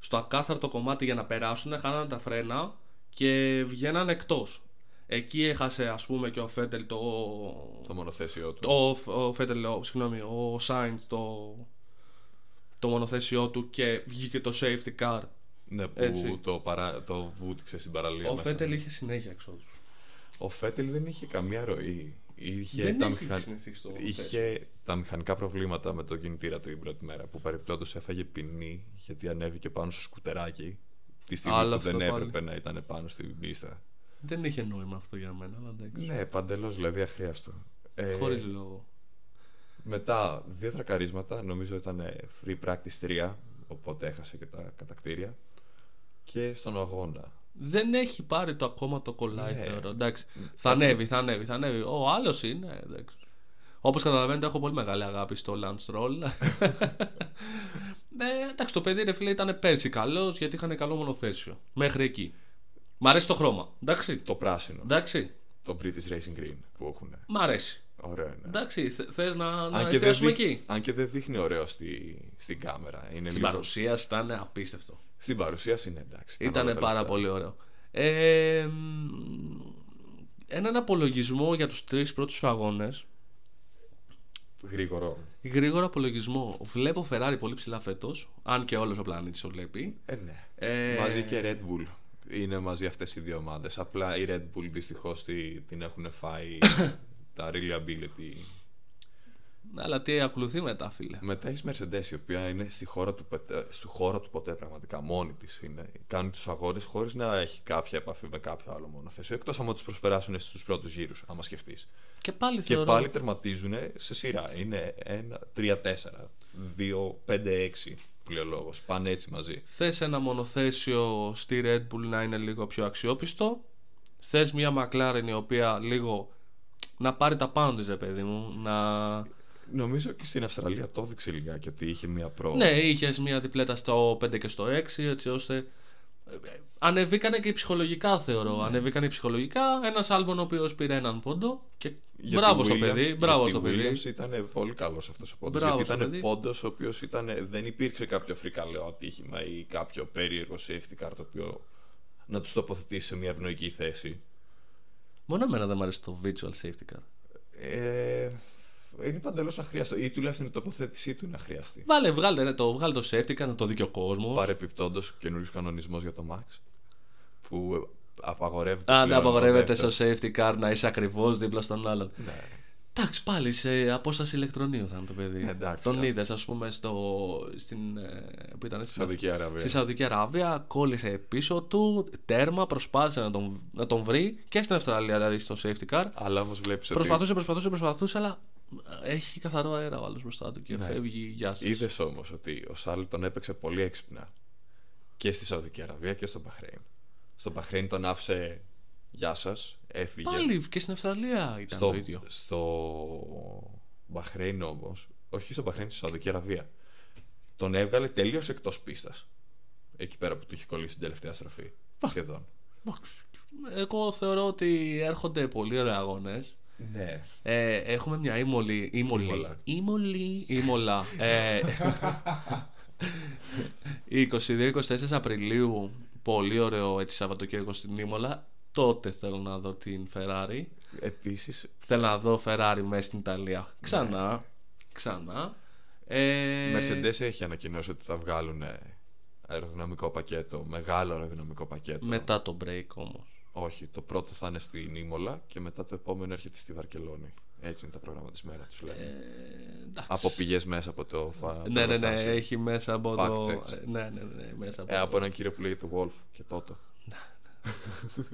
στο ακάθαρτο κομμάτι για να περάσουν. Χάλανε τα φρένα και βγαίνανε εκτός. Εκεί έχασε, ας πούμε, και ο Φέτελ το... το μονοθέσιό του. Το, ο Φέτελ, ο, συγγνώμη, ο Sainz το, το μονοθέσιό του και βγήκε το safety car. Ναι, που έτσι. το, παρα... το βούτυξε στην παραλία. Ο Φέτελ μέσα. Είχε συνέχεια εξόδους. Ο Φέτελ δεν είχε καμία ροή. Είχε, δεν τα, είχε, μηχαν... είχε τα μηχανικά προβλήματα με το κινητήρα του την πρώτη μέρα, που παρεπτόντως έφαγε ποινή γιατί ανέβηκε πάνω στο σκουτεράκι τη στιγμή Άλλα που δεν έπρεπε πάλι. να ήταν πάνω στην πίστα. Δεν είχε νόημα αυτό για μένα, αλλά εντάξει. Ναι, παντελώς, δηλαδή αχρίαστο. Ε, Χωρίς λόγο. Μετά δύο τρακαρίσματα, νομίζω ήταν free practice τρία, οπότε έχασε και τα κατακτήρια. Και στον αγώνα. Δεν έχει πάρει το ακόμα το κολλάι, ναι. θεωρώ. Εντάξει. Θα ανέβει, θα ανέβει, θα ανέβει. Ο άλλος είναι, εντάξει. Όπως καταλαβαίνετε, έχω πολύ μεγάλη αγάπη στο Lance Stroll. Ναι, εντάξει, το παιδί, ρε φίλε, ήταν πέρσι καλός γιατί είχαν καλό μονοθέσιο. Μέχρι εκεί. Μ' αρέσει το χρώμα. Εντάξει. Το πράσινο. Εντάξει. Το British Racing Green που έχουν. Μ' αρέσει. Ωραίο είναι. Εντάξει, θες να, να εστιάσουμε δείχ... εκεί. Αν και δεν δείχνει ωραίο στη... στην κάμερα. Είναι στην λίγο... παρουσίαση ήταν απίστευτο. Στην παρουσίαση είναι εντάξει. Ήταν πάρα πολύ ωραίο. Ε, έναν απολογισμό για τους τρεις πρώτους αγώνες. Γρήγορο. Γρήγορο απολογισμό. Βλέπω Ferrari πολύ ψηλά φέτος. Αν και όλος ο πλανήτης το βλέπει. Ε, ναι. ε, Μαζί και Red Bull. Είναι μαζί αυτές οι δύο ομάδες. Απλά η Red Bull δυστυχώς την έχουν φάει τα reliability. Αλλά τι ακολουθεί μετά, φίλε. Μετά η Mercedes, η οποία είναι στη χώρα του, στο χώρο του ποτέ, πραγματικά μόνη της είναι. Κάνει τους αγώνες χωρίς να έχει κάποια επαφή με κάποιο άλλο μονοθέσιο. Εκτός άμα τους προσπεράσουν στους πρώτους γύρους, άμα σκεφτείς. Και πάλι, και θεωρώ... πάλι τερματίζουν σε σειρά. Είναι ένα τρία τέσσερα δύο πέντε έξι. Λόγος. Πάνε έτσι μαζί. Θες ένα μονοθέσιο στη Red Bull να είναι λίγο πιο αξιόπιστο. Θες μια McLaren η οποία λίγο να πάρει τα πάνω της, ρε παιδί μου. Να... Νομίζω και στην Αυστραλία το έδειξε λιγάκι ότι είχε μια προ. Ναι, είχες μια διπλέτα στο πέντε και στο έξι, έτσι ώστε. Ανεβήκανε και ψυχολογικά, θεωρώ. Ναι. Ανεβήκανε ψυχολογικά. Ένας Albon ο οποίος πήρε έναν πόντο. Και... μπράβο στο παιδί. Μπράβο στο παιδί. Ο Williams ήταν πολύ καλός αυτός ο πόντος. Γιατί ήταν πόντος ο οποίος ήταν... δεν υπήρξε κάποιο φρικαλαιό ατύχημα ή κάποιο περίεργο safety car το οποίο να τους τοποθετήσει σε μια ευνοϊκή θέση. Μόνο εμένα δεν μου αρέσει το virtual safety car. Ε... είναι παντελώς αχρίαστο, ή τουλάχιστον η τοποθέτησή του είναι αχρίαστη. Βάλε, βγάλε, ναι, το, βγάλε το safety car, να το δει και ο κόσμος. Παρεπιπτόντως, καινούριος κανονισμός για το Max που απαγορεύεται. Αν απαγορεύεται στο safety car να είσαι ακριβώς δίπλα στον άλλον. Ναι. Εντάξει, πάλι σε απόσταση ηλεκτρονίου θα είναι το παιδί. Εντάξει, τον είδες, ας πούμε, στο, στην, που ήταν, στη, Σαουδική Αραβία. στη Σαουδική Αραβία, κόλλησε πίσω του, τέρμα, προσπάθησε να τον, να τον βρει και στην Αυστραλία, δηλαδή στο safety car. Αλλά όμως βλέπεις ότι... προσπαθούσε, προσπαθούσε, προσπαθούσε, αλλά έχει καθαρό αέρα ο άλλος μπροστά του και ναι. φεύγει. Γεια σας. Είδες όμως ότι ο Σάλ τον έπαιξε πολύ έξυπνα και στη Σαουδική Αραβία και στο Μπαχρέιν. Στο Μπαχρέιν τον άφησε. Γεια σας, έφυγε. Πάλι και στην Αυστραλία ήταν στο, το ίδιο. Στο Μπαχρέιν όμως, όχι στο Μπαχρέιν, στη Σαουδική Αραβία, τον έβγαλε τελείως εκτός πίστας. Εκεί πέρα που του είχε κολλήσει την τελευταία στροφή. Σχεδόν. Εγώ θεωρώ ότι έρχονται πολλοί ωραίοι αγώνες. Ναι. Ε, έχουμε μια ήμολη. Ήμολη. Ήμολα. ε, είκοσι δύο είκοσι τέσσερα Απριλίου. Πολύ ωραίο έτσι Σαββατοκύριακο στην Ήμολα. Τότε θέλω να δω την Ferrari. Επίσης. Θέλω να δω Ferrari μέσα στην Ιταλία. Ξανά. Ναι. Ξανά. Ε... Mercedes έχει ανακοινώσει ότι θα βγάλουν αεροδυναμικό πακέτο. Μεγάλο αεροδυναμικό πακέτο. Μετά το break όμως. Όχι. Το πρώτο θα είναι στην Ήμολα και μετά το επόμενο έρχεται στη Βαρκελόνη. Έτσι είναι τα προγράμματα της μέρα, τους λένε. Ε, από πηγές μέσα από το φα... Ναι, ναι, ναι, ναι. Έχει μέσα από Fact το. Checks. Ναι, ναι, ναι. Μέσα από, ε, το... από έναν κύριο που λέγεται Wolf και Τότο.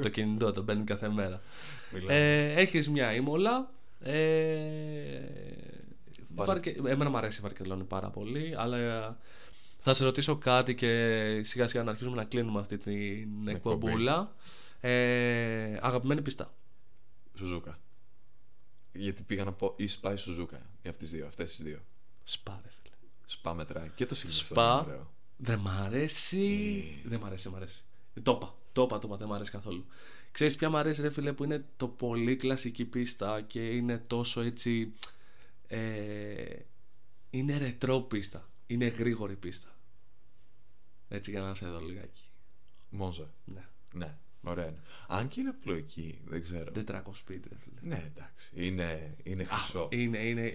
Το κινητό το παίρνει κάθε μέρα. ε, Έχεις μια Ήμολα. ε, Βαρκε... Εμένα μου αρέσει η Βαρκελόνη πάρα πολύ. Αλλά θα σε ρωτήσω κάτι και σιγά σιγά να αρχίσουμε να κλείνουμε αυτή την εκπομπούλα. ε, Αγαπημένη πίστα. Σουζούκα. Γιατί πήγα να πω ή Σπα ή Σουζούκα. Για αυτές τις δύο, αυτές τις δύο. Σπα, ρε φίλε. Σπα μετράει και το σύγχρονο. Σπα δεν μ' αρέσει. mm. Δεν μ' αρέσει, μ' αρέσει. Το είπα, το είπα, το είπα, δεν μου αρέσει καθόλου. Ξέρεις ποια μου αρέσει, ρε φίλε, που είναι το πολύ κλασική πίστα και είναι τόσο έτσι. Ε, είναι ρετρό πίστα. Είναι γρήγορη πίστα. Έτσι για να σε δω λιγάκι. Μόζα. Ναι. Ναι. Ωραία είναι. Αν και είναι πλοκή, δεν ξέρω. τετρακόσια πέντε. Ναι, εντάξει. Είναι, είναι χρυσό. Α, είναι, είναι.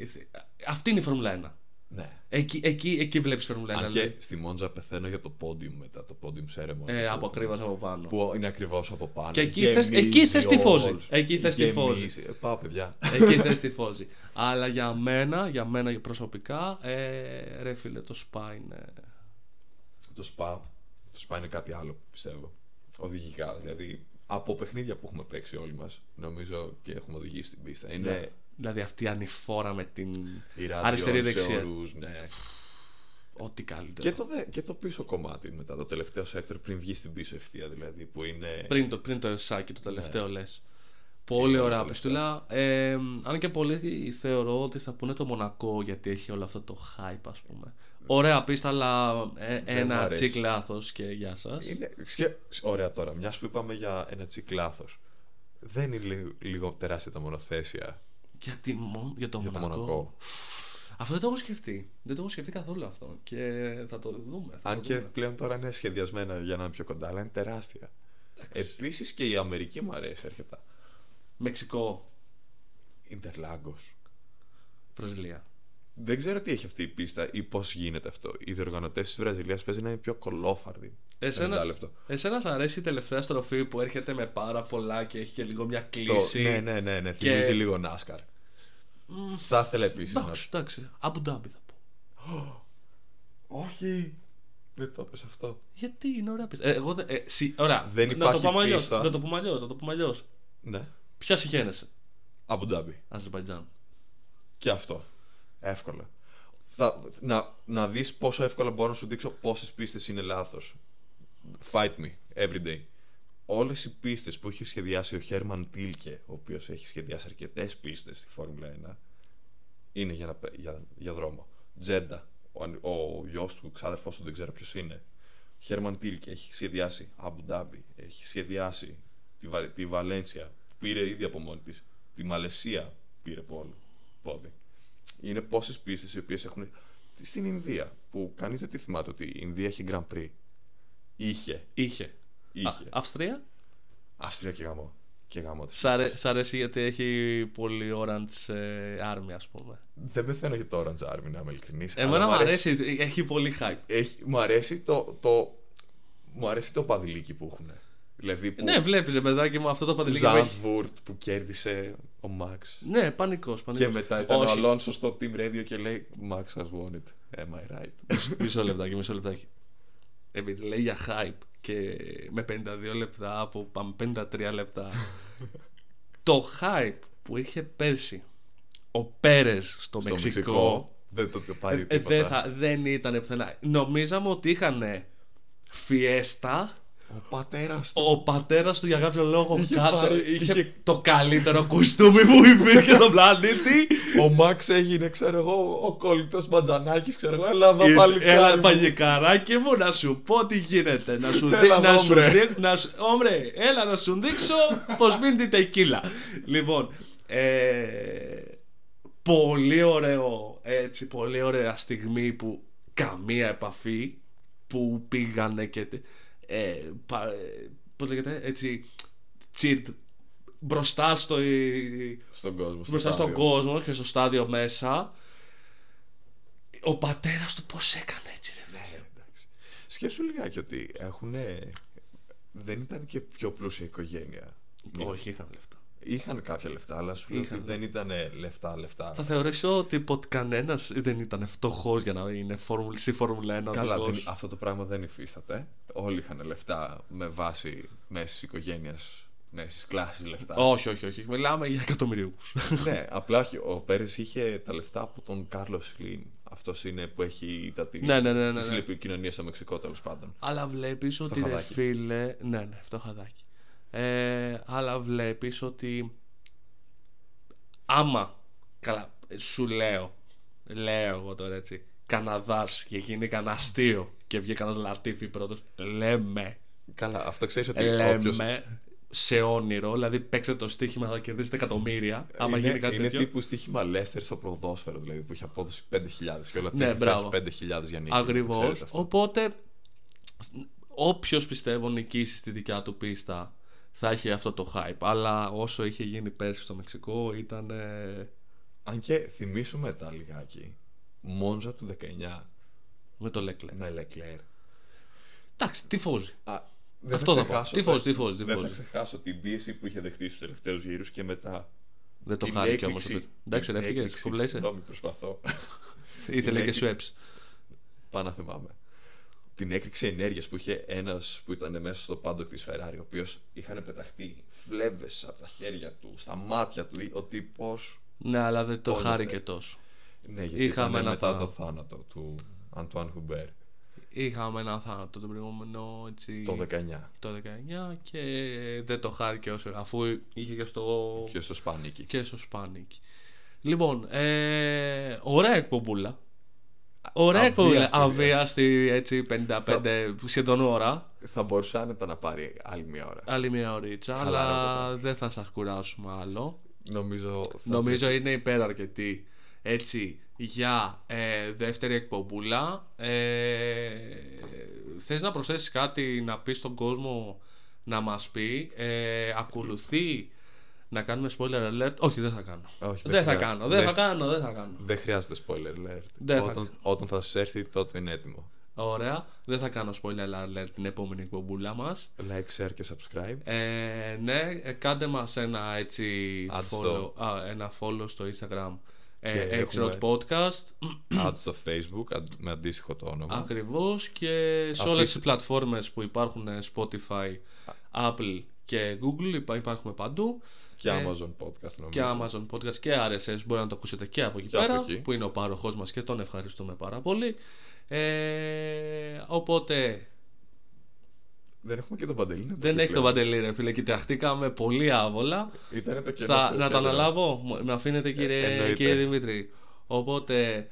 Αυτή είναι η Φόρμουλα ένα. Ναι. Εκεί, εκεί, εκεί βλέπεις Φόρμουλα ένα. Αν και λέει. Στη Μόντζα πεθαίνω για το πόντιουμ μετά, το πόντιουμ σέρεμονι. Ε, από ακριβώς από πάνω. Που είναι ακριβώς από πάνω. Και εκεί θες, εκεί θες τη φόζη. Εκεί θες τη φόζη. Πάω, παιδιά. Εκεί θες τη φόζη. Αλλά για μένα, για μένα προσωπικά, ε, ρε φίλε, το σπα είναι. Το σπα, το σπα είναι κάτι άλλο, πιστεύω. Οδηγικά, δηλαδή από παιχνίδια που έχουμε παίξει όλοι μας, νομίζω και έχουμε οδηγήσει στην πίστα. Είναι... Ναι. Δηλαδή αυτή η ανηφόρα με την αριστερή-δεξιά. Ναι. Ό,τι καλύτερο. Και το, δε, και το πίσω κομμάτι μετά, το τελευταίο sector πριν βγει στην πίσω ευθεία, δηλαδή που είναι. Πριν το, πριν το εσάκι, το τελευταίο, ναι. Λες. Πολύ ωραία απιστούλα. Ε, αν και πολλοί θεωρώ ότι θα πούνε το Μονακό γιατί έχει όλο αυτό το hype, ας πούμε. Ωραία πίστα, αλλά ε, ένα τσικ λάθος και γεια σας. Είναι... Ωραία τώρα, μιας που είπαμε για ένα τσικ λάθος. Δεν είναι λίγο, λίγο τεράστια τα μονοθέσια. Για, τη, μο, για, το, για Μονακό. Το Μονακό. Αυτό δεν το έχω σκεφτεί. Δεν το έχω σκεφτεί καθόλου αυτό. Και θα το δούμε. Θα αν το δούμε. Και πλέον τώρα είναι σχεδιασμένα για να είναι πιο κοντά, αλλά είναι τεράστια. Επίσης και η Αμερική μου αρέσει έρχεται. Μεξικό. Ιντερλάγκος. Βραζιλία. Δεν ξέρω τι έχει αυτή η πίστα ή πώς γίνεται αυτό. Οι διοργανωτές της Βραζιλίας παίζουν να είναι πιο κολόφαρδοι. Εσένα σ' αρέσει η τελευταία στροφή που έρχεται με πάρα πολλά και έχει και λίγο μια κλίση. Το, ναι, ναι, ναι, ναι. Και... θυμίζει λίγο NASCAR. Mm. Θα ήθελα επίσης να. Εντάξει, Abu Dhabi θα πω. Όχι. Δεν το έπαιζε αυτό. Γιατί είναι ωραία πίστα. Ε, εγώ δε, ε, σι, ωραία. Δεν υπάρχει να το πάμε πίστα. Να το πούμε αλλιώς. Να το πούμε αλλιώς. Ναι. Ποια συγχαίνεσαι? Αμπου Ντάμπι. Αζερμπαϊτζάν. Και αυτό. Εύκολα. Θα, να, να δεις πόσο εύκολα μπορώ να σου δείξω πόσες πίστες είναι λάθος. Fight me every day. Όλες οι πίστες που έχει σχεδιάσει ο Χέρμαν Τίλκε, ο οποίος έχει σχεδιάσει αρκετές πίστες στη Φόρμουλα ένα, είναι για, να, για, για δρόμο. Τζέντα. Ο, ο γιος του, ξάδερφός του, δεν ξέρω ποιος είναι. Χέρμαν Τίλκε έχει σχεδιάσει Αμπου Ντάμπι. Έχει σχεδιάσει τη, Βα, τη Βαλένσια. Πήρε ήδη από μόνη της. Τη Μαλαισία πήρε πόλο, πόδι. Είναι πόσες πίστες οι οποίες έχουν. Στην Ινδία, που κανείς δεν τη θυμάται ότι η Ινδία έχει Grand Prix. Είχε. Είχε. Είχε. Α, Αυστρία. Αυστρία και γαμό. Και γαμό της. Σ' αρέ, σ' αρέσει γιατί έχει πολύ Orange ε, Army, ας πούμε. Δεν πεθαίνω για το Orange Army, να είμαι ειλικρινής. Εμένα μου αρέσει, αρέσει, έχει πολύ hype. Έχει, μου αρέσει το, το, μου αρέσει το παδιλίκι που έχουν. Δηλαδή που... Ναι, βλέπεις, παιδάκι μου, αυτό το παντελίκι. Ζάντβουρτ που, που κέρδισε ο Μαξ. Ναι, πανικός, πανικός. Και μετά ήταν όχι. Ο Αλόνσο στο Team Radio και λέει Max has won it. Am I right? Μισό λεπτάκι, μισό λεπτάκι. Επειδή λέει για hype και με πενήντα δύο λεπτά από πάμε πενήντα τρία λεπτά. Το hype που είχε πέρσι ο Πέρες στο, στο Μεξικό, Μεξικό δεν το, το πάρει ε, τίποτα. Δε θα, δεν ήταν πουθενά. Νομίζαμε ότι είχαν φιέστα. Ο πατέρας του. Ο πατέρας του για κάποιο λόγο είχε κάτω πάρει, είχε, είχε το καλύτερο κουστούμι που υπήρχε στον πλανήτη. Ο Μαξ έγινε, ξέρω εγώ, ο κόλλητος Μπατζανάκης, ξέρω εγώ, έλα έλα παλικάράκι μου να σου πω τι γίνεται. Να σου δείξω. Να σου δείξω. Όμπρε, έλα να σου δείξω πως μην την τεκίλα. Λοιπόν, ε, πολύ ωραίο, έτσι, πολύ ωραία στιγμή που καμία επαφή που πήγανε και. Ε, πώς λέγεται, έτσι, τσιρτ μπροστά, στο, στον, κόσμο, μπροστά στο στον κόσμο και στο στάδιο μέσα. Ο πατέρας του πώς έκανε έτσι, ρε φίλε. Ναι, σκέψου λιγάκι ότι έχουνε. Δεν ήταν και πιο πλούσια οικογένεια. Όχι, είχαν λεφτά. Είχαν κάποια λεφτά, αλλά σου λέω ότι δεν ήταν λεφτά, λεφτά. Θα θεωρήσω ότι κανένας δεν ήταν φτωχός για να είναι στη Φόρμουλα ένα. Καλά, δεν, αυτό το πράγμα δεν υφίσταται. Όλοι είχαν λεφτά με βάση μέσης οικογένειας, μέσης κλάσης λεφτά. Όχι, όχι, όχι. Μιλάμε για εκατομμυρίους. Ναι, απλά ο Πέρες είχε τα λεφτά από τον Κάρλος Σλίν. Αυτός είναι που έχει τα τηλεπικοινωνία ναι, ναι, ναι, ναι, ναι. στο Μεξικό, τέλος πάντων. Αλλά βλέπεις ότι ρε φίλε. Ναι, ναι, φτωχαδάκι. Ε, αλλά βλέπεις ότι άμα καλά, σου λέω λέω εγώ τώρα έτσι Καναδάς και γίνει κανένα αστείο και βγει κανένας Λατίφι πρώτος, λέμε καλά, αυτό ξέρεις ότι λέμε όποιος... σε όνειρο δηλαδή παίξε το στοίχημα θα κερδίσετε εκατομμύρια άμα είναι, γίνει κάτι είναι τέτοιο. Τύπου στοίχημα Λέστερ στο ποδόσφαιρο δηλαδή που έχει απόδοση πέντε χιλιάδες και όλα ναι, τα πέντε χιλιάδες για νίκη ακριβώς, οπότε όποιος πιστεύω νικήσει στη δικιά του πίστα θα έχει αυτό το hype. Αλλά όσο είχε γίνει πέρσι στο Μεξικό ήταν... Αν και θυμίσουμε μετά λιγάκι Μόντζα του δεκαεννιά με το Leclerc. Με Leclerc. Εντάξει, τυφώζει. Αυτό θα πω. Τυφώζει, τυφώζει. Δεν θα ξεχάσω την πίεση που είχε δεχτεί στους τελευταίους γύρους και μετά. Δεν το χάρηκε όμως. Εντάξει, ελεύθερες κουμπλές. Συγγνώμη, προσπαθώ. Ήθελε και σου έψη. Πάνω θυμάμαι. Την έκρηξη ενέργειας που είχε ένας που ήταν μέσα στο πάντοκ της Ferrari, ο οποίος είχαν πεταχτεί φλέβες από τα χέρια του, στα μάτια του, ο τύπος. Ναι, αλλά δεν το χάρηκε τόσο. Ναι, γιατί είχαμε ένα μετά θάνατο. Το θάνατο του Αντουάν Χουμπέρ. Είχαμε ένα θάνατο το προηγούμενο. Έτσι, το δεκαεννιά. Το δεκαεννιά και δεν το χάρηκε όσο. Αφού είχε και στο. Και στο Σπάνικι. Και στο Σπάνικι. Λοιπόν, ε, ωραία εκπομπούλα. Ωραία εκπομπούλα. Αβίαστη, έτσι, πενήντα πέντε θα... σχεδόν ώρα. Θα μπορούσε άνετα να πάρει άλλη μια ώρα. Άλλη μια ωρίτσα, αλλά δεν θα σας κουράσουμε άλλο. Νομίζω, θα Νομίζω είναι υπεραρκετή. Έτσι, για ε, δεύτερη εκπομπούλα. ε, Θες να προσθέσεις κάτι, να πεις στον κόσμο, να μας πει, ε, ακολουθεί, να κάνουμε spoiler alert? Όχι, δεν θα κάνω. Όχι, δεν, δεν, θα, χρειά... κάνω, δεν δε... θα κάνω, δεν θα κάνω. Δεν χρειάζεται spoiler alert. Δεν όταν, θα... όταν θα σας έρθει, τότε είναι έτοιμο. Ωραία, δεν θα κάνω spoiler alert την επόμενη εκπομπούλα μας. Like, share και subscribe. ε, Ναι, κάντε μας ένα έτσι follow, α, ένα follow στο Instagram, Exot Podcast. Ad στο Facebook με αντίστοιχο το όνομα. Ακριβώς, και σε όλες τις πλατφόρμες που υπάρχουν, Spotify, Apple και Google, υπάρχουμε παντού. Και Amazon Podcast νομίζω. Και Amazon Podcast και αρ ες ες μπορεί να το ακούσετε και από εκεί και πέρα από εκεί. Που είναι ο πάροχός μας και τον ευχαριστούμε πάρα πολύ. ε, Οπότε δεν έχουμε και τον Παντελή. Δεν πλέον. Έχει τον Παντελή, ρε φίλε. Κοιταχτήκαμε πολύ άβολα. Ήτανε το κενό. Θα, να το αναλάβω, με αφήνετε, κύριε, κύριε Δημήτρη. Οπότε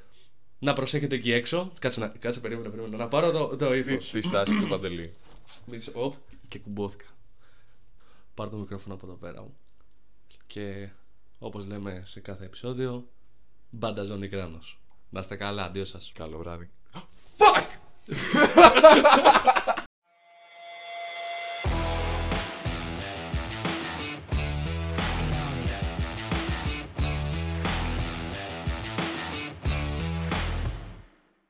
να προσέχετε εκεί έξω. Κάτσε, να, κάτσε περίμενε, περίμενε. Να πάρω το, το ύφος. Τη στάση του Παντελή. Οπ, και κουμπόθηκα. Πάρω το μικρόφωνο από εδώ πέρα μου. Και όπως λέμε σε κάθε επεισόδιο, μπάντα ζώνη κράνος. Να είστε καλά, αντίο σας. Καλό βράδυ. Fuck!